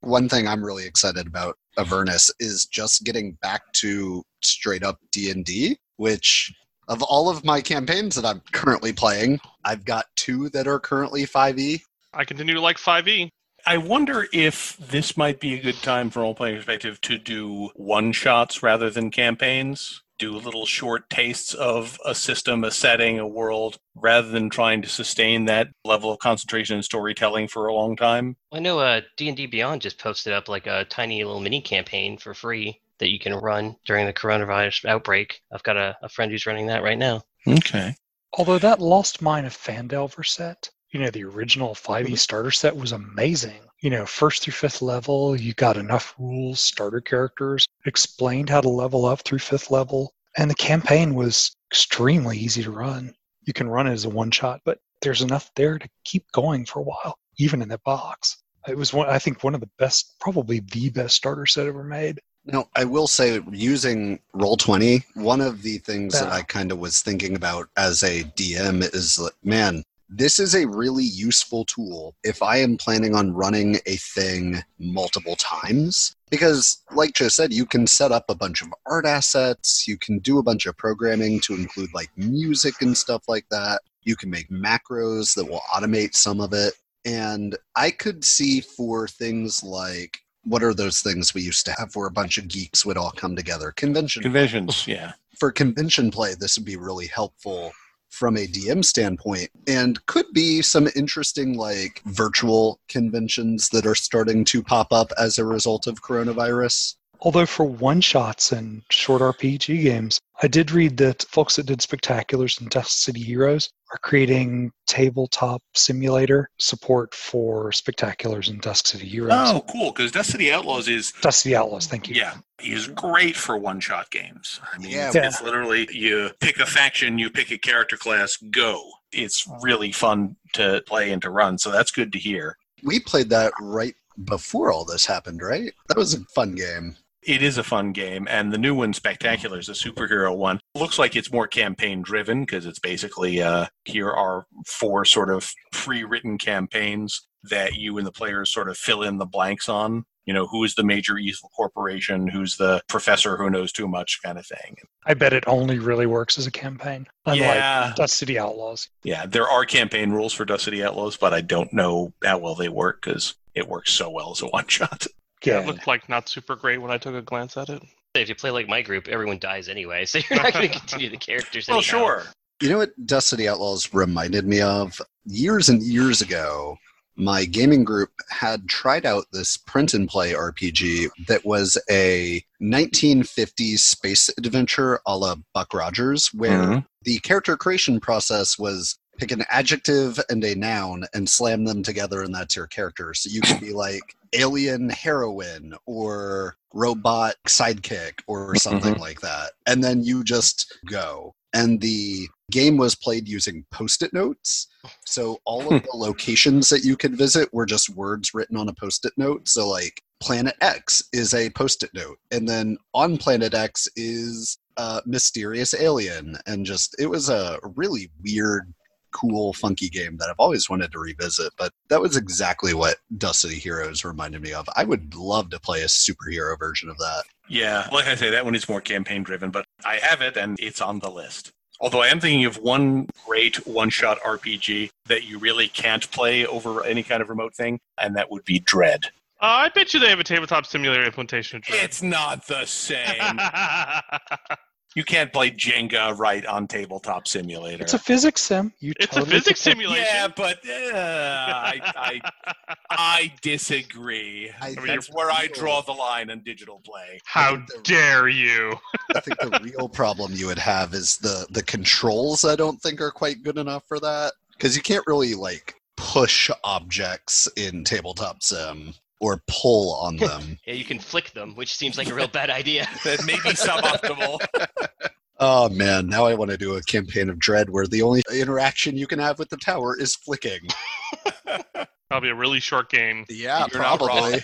One thing I'm really excited about Avernus is just getting back to straight up D and D, which... of all of my campaigns that I'm currently playing, I've got two that are currently five E. I continue to like five E. I wonder if this might be a good time from a role-playing perspective to do one-shots rather than campaigns. Do little short tastes of a system, a setting, a world, rather than trying to sustain that level of concentration and storytelling for a long time. I know uh, D and D Beyond just posted up like a tiny little mini-campaign for free that you can run during the coronavirus outbreak. I've got a, a friend who's running that right now. Okay. Although that Lost Mine of Phandelver set... you know, the original five E starter set was amazing. You know, first through fifth level, you got enough rules, starter characters, explained how to level up through fifth level, and the campaign was extremely easy to run. You can run it as a one-shot, but there's enough there to keep going for a while, even in that box. It was, one, I think, one of the best, probably the best starter set ever made. Now, I will say, using Roll twenty, one of the things yeah. that I kind of was thinking about as a D M is, that, man, this is a really useful tool if I am planning on running a thing multiple times. Because, like Joe said, you can set up a bunch of art assets, you can do a bunch of programming to include like music and stuff like that, you can make macros that will automate some of it. And I could see for things like, what are those things we used to have where a bunch of geeks would all come together? Convention. Conventions, yeah. For convention play, this would be really helpful from a D M standpoint, and could be some interesting like virtual conventions that are starting to pop up as a result of coronavirus. Although for one-shots and short R P G games, I did read that folks that did Spectaculars and Dusk City Heroes are creating Tabletop Simulator support for Spectaculars and Dusk City Heroes. Oh, cool, because Dusk City Outlaws is... Dusk City Outlaws, thank you. Yeah, is great for one-shot games. I mean, yeah. it's literally, you pick a faction, you pick a character class, go. It's really fun to play and to run, so that's good to hear. We played that right before all this happened, right? That was a fun game. It is a fun game, and the new one, Spectaculars, the superhero one, looks like it's more campaign-driven because it's basically uh, here are four sort of pre-written campaigns that you and the players sort of fill in the blanks on. You know, who's the major evil corporation, who's the professor who knows too much kind of thing. I bet it only really works as a campaign, unlike yeah. Dusk City Outlaws. Yeah, there are campaign rules for Dusk City Outlaws, but I don't know how well they work because it works so well as a one-shot. Yeah, it looked like not super great when I took a glance at it. If you play like my group, everyone dies anyway, so you're not going to continue the characters anyhow. Well, sure. You know what Dusk City Outlaws reminded me of? Years and years ago, my gaming group had tried out this print-and-play R P G that was a nineteen fifties space adventure a la Buck Rogers, where mm-hmm. the character creation process was pick an adjective and a noun and slam them together, and that's your character. So you could be like alien heroine or robot sidekick or something mm-hmm. like that. And then you just go. And the game was played using Post-it notes. So all of the locations that you could visit were just words written on a Post-it note. So like Planet X is a Post-it note. And then on Planet X is a mysterious alien. And just, it was a really weird cool, funky game that I've always wanted to revisit, but that was exactly what Dusk City Heroes reminded me of. I would love to play a superhero version of that. Yeah, like I say, that one is more campaign-driven, but I have it, and it's on the list. Although I am thinking of one great one-shot R P G that you really can't play over any kind of remote thing, and that would be Dread. Uh, I bet you they have a Tabletop Simulator implementation of Dread. It's not the same. You can't play Jenga right on Tabletop Simulator. It's a physics sim. You it's totally a physics play- simulation. Yeah, but uh, I, I, I disagree. I, I mean, that's where real. I draw the line on digital play. How the, dare you? I think the real problem you would have is the, the controls I don't think are quite good enough for that. Because you can't really like push objects in Tabletop Sim. Or pull on them. Yeah, you can flick them, which seems like a real bad idea. That may be suboptimal. Oh, man. Now I want to do a campaign of Dread where the only interaction you can have with the tower is flicking. Probably a really short game. Yeah, You're probably.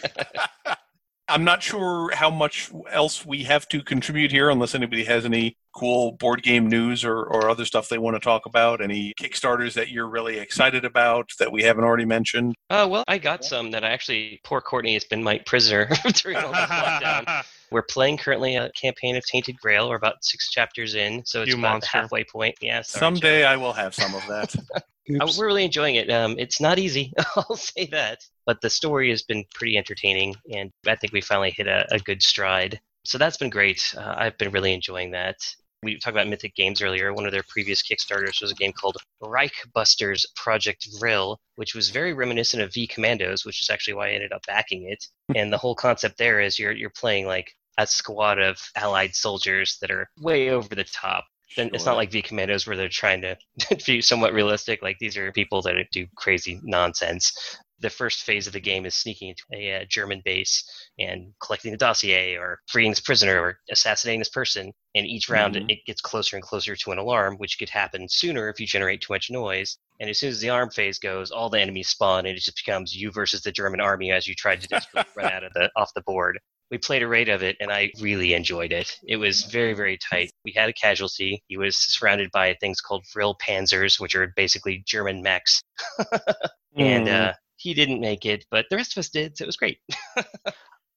I'm not sure how much else we have to contribute here unless anybody has any cool board game news or, or other stuff they want to talk about. Any Kickstarters that you're really excited about that we haven't already mentioned? Uh, well, I got some that I actually, poor Courtney has been my prisoner during all this lockdown. We're playing currently a campaign of Tainted Grail. We're about six chapters in, so it's you about monster. The halfway point. Yeah, sorry, Someday Joe. I will have some of that. I, we're really enjoying it. Um, it's not easy, I'll say that. But the story has been pretty entertaining, and I think we finally hit a, a good stride. So that's been great. Uh, I've been really enjoying that. We talked about Mythic Games earlier. One of their previous Kickstarters was a game called Reichbusters Project Vril, which was very reminiscent of V Commandos, which is actually why I ended up backing it. And the whole concept there is you're you're playing like a squad of allied soldiers that are way over the top. Then it's not like V Commandos where they're trying to be somewhat realistic. Like these are people that do crazy nonsense. The first phase of the game is sneaking into a uh, German base and collecting the dossier or freeing this prisoner or assassinating this person. And each round mm-hmm. it gets closer and closer to an alarm, which could happen sooner if you generate too much noise. And as soon as the arm phase goes, all the enemies spawn and it just becomes you versus the German army as you try to just run out of the off the board. We played a raid of it, and I really enjoyed it. It was very, very tight. We had a casualty. He was surrounded by things called Vril Panzers, which are basically German mechs. and uh, he didn't make it, but the rest of us did, so it was great.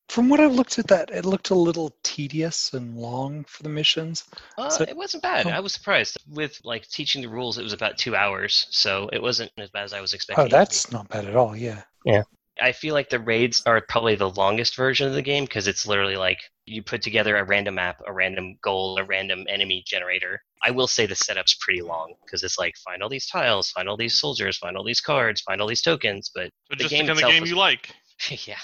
From what I've looked at that, it looked a little tedious and long for the missions. Uh, so, it wasn't bad. Oh. I was surprised. With like teaching the rules, it was about two hours, so it wasn't as bad as I was expecting. Oh, that's not bad at all, yeah. Yeah. I feel like the raids are probably the longest version of the game because it's literally like you put together a random map, a random goal, a random enemy generator. I will say the setup's pretty long because it's like find all these tiles, find all these soldiers, find all these cards, find all these tokens. But so the just game the kind of game was, you like. Yeah.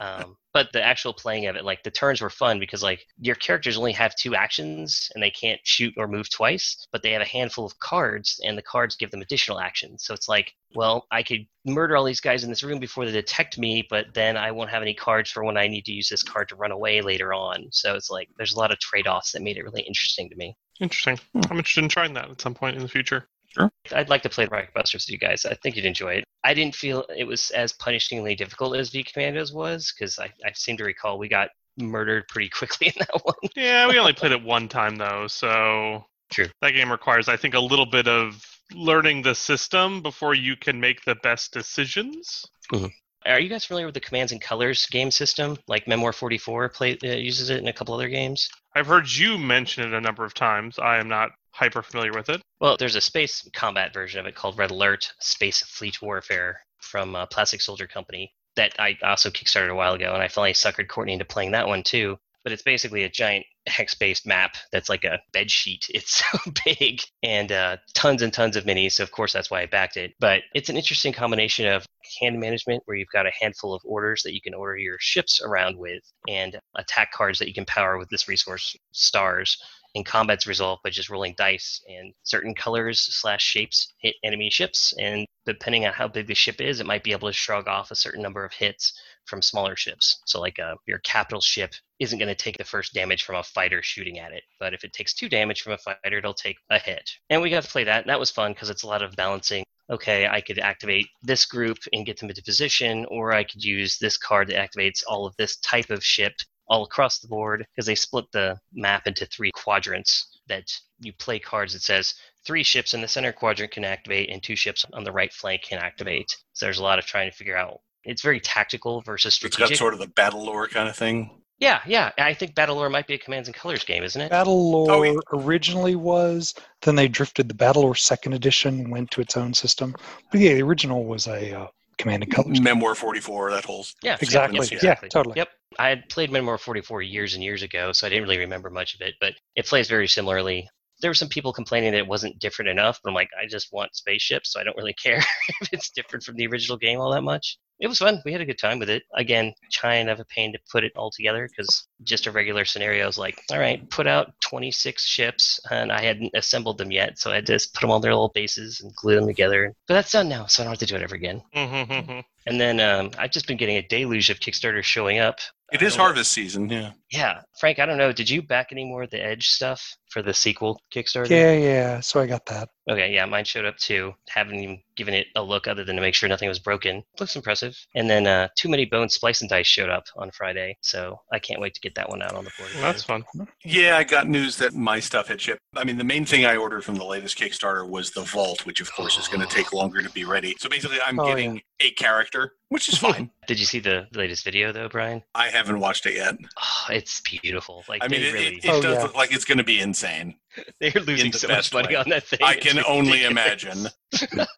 Um, but the actual playing of it, like the turns were fun because like your characters only have two actions and they can't shoot or move twice, but they have a handful of cards and the cards give them additional actions. So it's like, well, I could murder all these guys in this room before they detect me, but then I won't have any cards for when I need to use this card to run away later on. So it's like there's a lot of trade-offs that made it really interesting to me. Interesting. I'm interested in trying that at some point in the future. Sure. I'd like to play Reichbusters with you guys. I think you'd enjoy it. I didn't feel it was as punishingly difficult as V Commandos was, because I, I seem to recall we got murdered pretty quickly in that one. Yeah, we only played it one time, though, so... True. That game requires, I think, a little bit of learning the system before you can make the best decisions. Mm-hmm. Are you guys familiar with the Commands and Colors game system? Like Memoir forty-four play, uh, uses it in a couple other games? I've heard you mention it a number of times. I am not hyper familiar with it. Well, there's a space combat version of it called Red Alert Space Fleet Warfare from uh, Plastic Soldier Company that I also kickstarted a while ago, and I finally suckered Courtney into playing that one too. But it's basically a giant hex-based map that's like a bed sheet. It's so big and uh, tons and tons of minis, so of course that's why I backed it. But it's an interesting combination of hand management where you've got a handful of orders that you can order your ships around with and attack cards that you can power with this resource, stars. And combat's resolved by just rolling dice, and certain colors slash shapes hit enemy ships, and depending on how big the ship is, it might be able to shrug off a certain number of hits from smaller ships. So like uh, your capital ship isn't going to take the first damage from a fighter shooting at it, but if it takes two damage from a fighter, it'll take a hit. And we got to play that, and that was fun because it's a lot of balancing. Okay, I could activate this group and get them into position, or I could use this card that activates all of this type of ship all across the board, because they split the map into three quadrants that you play cards that says three ships in the center quadrant can activate and two ships on the right flank can activate. So there's a lot of trying to figure out. It's very tactical versus strategic. It's got sort of the Battle Lore kind of thing. Yeah, yeah. I think Battle Lore might be a Commands and Colors game, isn't it? Battle Lore oh, yeah. originally was. Then they drifted. The Battle Lore second edition went to its own system. But yeah, the original was a uh, Command and Colors. Memoir forty-four, that whole... Yeah, exactly. Yes, exactly. Yeah, totally. Yep. I had played Memoir forty-four years and years ago, so I didn't really remember much of it, but it plays very similarly. There were some people complaining that it wasn't different enough, but I'm like, I just want spaceships, so I don't really care if it's different from the original game all that much. It was fun. We had a good time with it. Again, kind of a pain to put it all together because just a regular scenario is like, all right, put out twenty-six ships, and I hadn't assembled them yet, so I just put them on their little bases and glue them together. But that's done now, so I don't have to do it ever again. Mm-hmm. And then um, I've just been getting a deluge of Kickstarters showing up. It is harvest season, yeah. Yeah. Frank, I don't know. Did you back any more of the Edge stuff for the sequel Kickstarter? Yeah, yeah. So I got that. Okay, yeah. Mine showed up too. Haven't even given it a look other than to make sure nothing was broken. Looks impressive. And then uh, Too Many Bones Splice and Dice showed up on Friday. So I can't wait to get that one out on the board. Well, that's fun. Yeah, I got news that my stuff had shipped. I mean, the main thing I ordered from the latest Kickstarter was the vault, which of course oh. is going to take longer to be ready. So basically I'm oh, getting yeah. a character, which is fine. Did you see the latest video though, Brian? I haven't watched it yet. Oh, it's beautiful. Like I mean, it, really... it, it oh, does yeah. look like it's going to be insane. They're losing so much money way. on that thing. I can only imagine.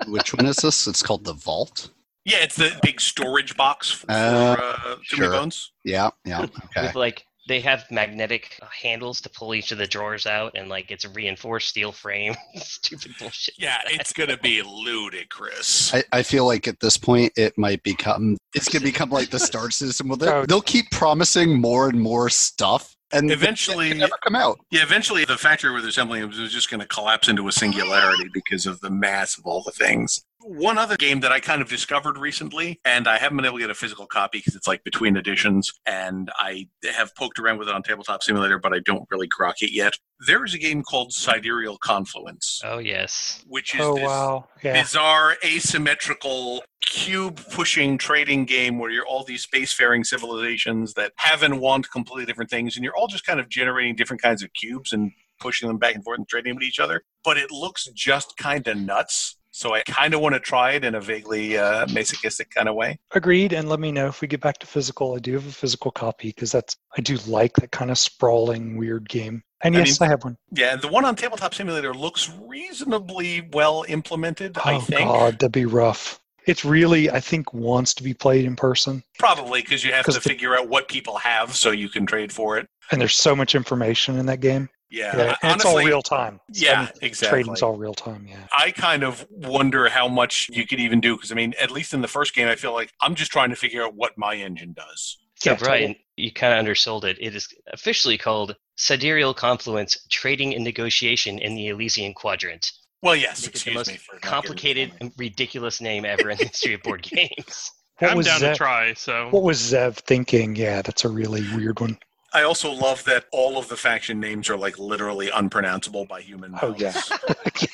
Which one is this? It's called The Vault? Yeah, it's the big storage box for uh, uh, Too Many Bones. Yeah, yeah, okay. With like... They have magnetic handles to pull each of the drawers out, and like it's a reinforced steel frame. Stupid bullshit. Yeah, it's gonna be ludicrous. I, I feel like at this point it might become it's gonna become like the star system. Well, they'll, they'll keep promising more and more stuff, and eventually never come out. Yeah, eventually the factory where they're assembling it was just gonna collapse into a singularity because of the mass of all the things. One other game that I kind of discovered recently, and I haven't been able to get a physical copy because it's like between editions, and I have poked around with it on Tabletop Simulator, but I don't really grok it yet. There is a game called Sidereal Confluence. Oh, yes. Which is oh, this wow. yeah. bizarre, asymmetrical, cube-pushing trading game where you're all these spacefaring civilizations that have and want completely different things, and you're all just kind of generating different kinds of cubes and pushing them back and forth and trading with each other. But it looks just kind of nuts. So I kind of want to try it in a vaguely uh, masochistic kind of way. Agreed, and let me know if we get back to physical. I do have a physical copy because that's I do like that kind of sprawling, weird game. And I yes, mean, I have one. Yeah, the one on Tabletop Simulator looks reasonably well implemented, oh, I think. Oh, God, that'd be rough. It's really, I think, wants to be played in person. Probably, because you have to the, figure out what people have so you can trade for it. And there's so much information in that game. Yeah, yeah. Honestly, it's all real time. Yeah, I mean, exactly. Trading's all real time, yeah. I kind of wonder how much you could even do because, I mean, at least in the first game, I feel like I'm just trying to figure out what my engine does. Yeah, yeah Brian, totally. You kind of undersold it. It is officially called Sidereal Confluence Trading and Negotiation in the Elysian Quadrant. Well, yes, excuse the most me for complicated and ridiculous name ever in the history of board games. What I'm down Zev, to try, so... What was Zev thinking? Yeah, that's a really weird one. I also love that all of the faction names are like literally unpronounceable by human mouths. Oh, yeah.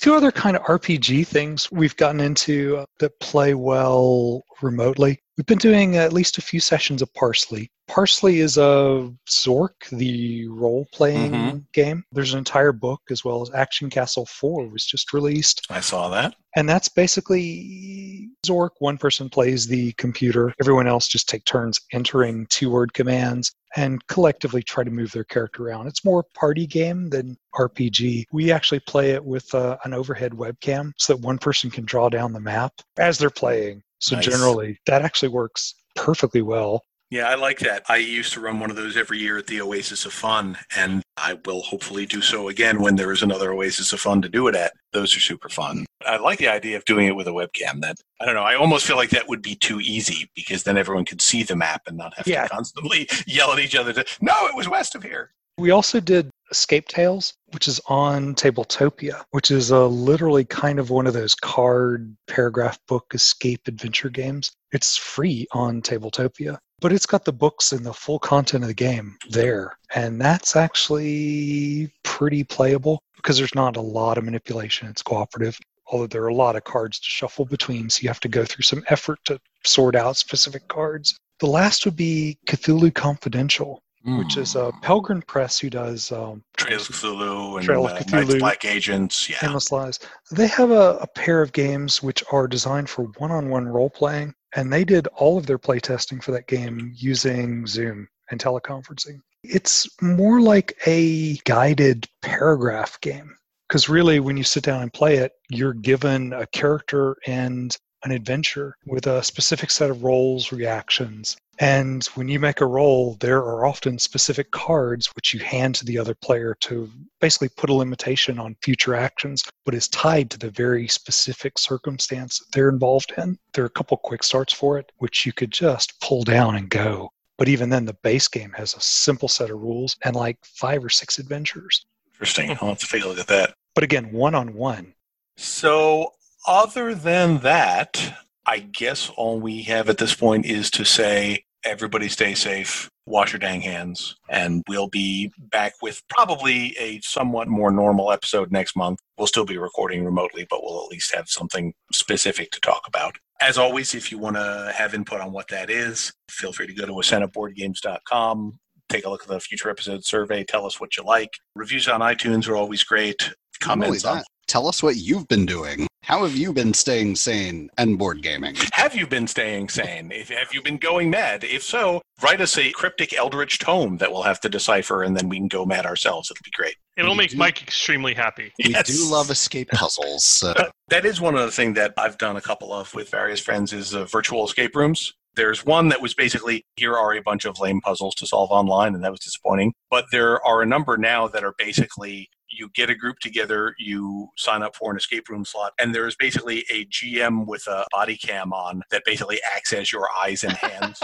Two other kind of R P G things we've gotten into that play well remotely. We've been doing at least a few sessions of Parsley. Parsley is a Zork, the role-playing mm-hmm. game. There's an entire book as well as Action Castle four was just released. I saw that. And that's basically Zork. One person plays the computer. Everyone else just take turns entering two-word commands and collectively try to move their character around. It's more a party game than R P G. We actually play it with uh, an overhead webcam so that one person can draw down the map as they're playing. So nice. Generally, that actually works perfectly well. Yeah, I like that. I used to run one of those every year at the Oasis of Fun, and I will hopefully do so again when there is another Oasis of Fun to do it at. Those are super fun. I like the idea of doing it with a webcam. That I don't know. I almost feel like that would be too easy because then everyone could see the map and not have yeah. to constantly yell at each other to, no, it was west of here. We also did Escape Tales, which is on Tabletopia, which is a literally kind of one of those card, paragraph book, escape adventure games. It's free on Tabletopia, but it's got the books and the full content of the game there. And that's actually pretty playable because there's not a lot of manipulation. It's cooperative, although there are a lot of cards to shuffle between, so you have to go through some effort to sort out specific cards. The last would be Cthulhu Confidential, mm. which is uh, Pelgrim Press, who does um, Trail of Cthulhu and Trail of uh, Cthulhu, Night's Black Agents. Yeah, Endless Lies. They have a, a pair of games which are designed for one-on-one role-playing, and they did all of their playtesting for that game using Zoom and teleconferencing. It's more like a guided paragraph game, because really when you sit down and play it, you're given a character and an adventure with a specific set of roles, reactions. And when you make a roll, there are often specific cards which you hand to the other player to basically put a limitation on future actions, but is tied to the very specific circumstance that they're involved in. There are a couple quick starts for it, which you could just pull down and go. But even then, the base game has a simple set of rules and like five or six adventures. Interesting. I'll have to take a look at that. But again, one-on-one. So other than that, I guess all we have at this point is to say, everybody stay safe, wash your dang hands, and we'll be back with probably a somewhat more normal episode next month. We'll still be recording remotely, but we'll at least have something specific to talk about. As always, if you want to have input on what that is, feel free to go to ascent board games dot com, take a look at the future episode survey, tell us what you like. Reviews on iTunes are always great. Comments on... Tell us what you've been doing. How have you been staying sane and board gaming? Have you been staying sane? If, have you been going mad? If so, write us a cryptic eldritch tome that we'll have to decipher, and then we can go mad ourselves. It'll be great. It'll we make do, Mike extremely happy. We yes. do love escape puzzles. So. Uh, that is one of the things that I've done a couple of with various friends is uh, virtual escape rooms. There's one that was basically, here are a bunch of lame puzzles to solve online, and that was disappointing. But there are a number now that are basically... You get a group together, you sign up for an escape room slot, and there is basically a G M with a body cam on that basically acts as your eyes and hands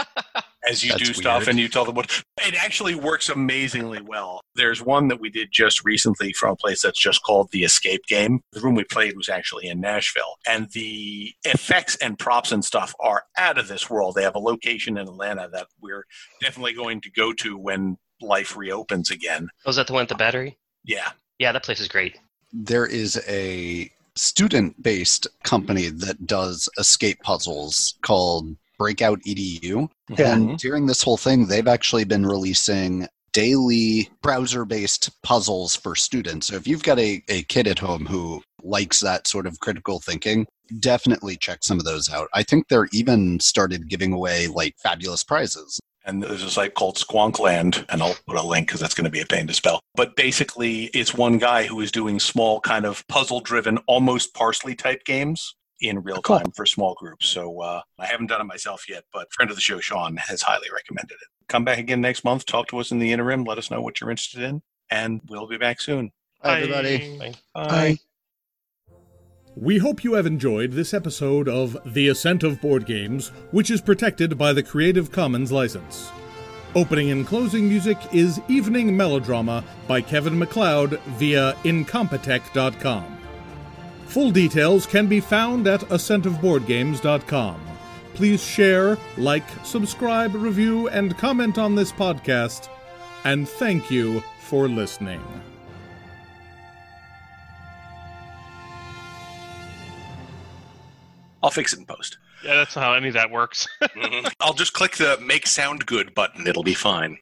as you That's do stuff weird. And you tell them what... It actually works amazingly well. There's one that we did just recently from a place that's just called The Escape Game. The room we played was actually in Nashville. And the effects and props and stuff are out of this world. They have a location in Atlanta that we're definitely going to go to when life reopens again. Was that the one at the Battery? Yeah. Yeah, that place is great. There is a student-based company that does escape puzzles called Breakout E D U. Yeah. And during this whole thing, they've actually been releasing daily browser-based puzzles for students. So if you've got a, a kid at home who likes that sort of critical thinking, definitely check some of those out. I think they're even started giving away like fabulous prizes. And there's a site called Squonkland, and I'll put a link because that's going to be a pain to spell. But basically, it's one guy who is doing small kind of puzzle-driven, almost Parsley-type games in real cool. time for small groups. So uh, I haven't done it myself yet, but friend of the show, Sean, has highly recommended it. Come back again next month. Talk to us in the interim. Let us know what you're interested in, and we'll be back soon. Bye, everybody. Bye. Bye. Bye. We hope you have enjoyed this episode of The Ascent of Board Games, which is protected by the Creative Commons license. Opening and closing music is Evening Melodrama by Kevin MacLeod via incompetech dot com. Full details can be found at ascent of board games dot com. Please share, like, subscribe, review, and comment on this podcast, and thank you for listening. I'll fix it in post. Yeah, that's not how any of that works. mm-hmm. I'll just click the make sound good button. It'll be fine.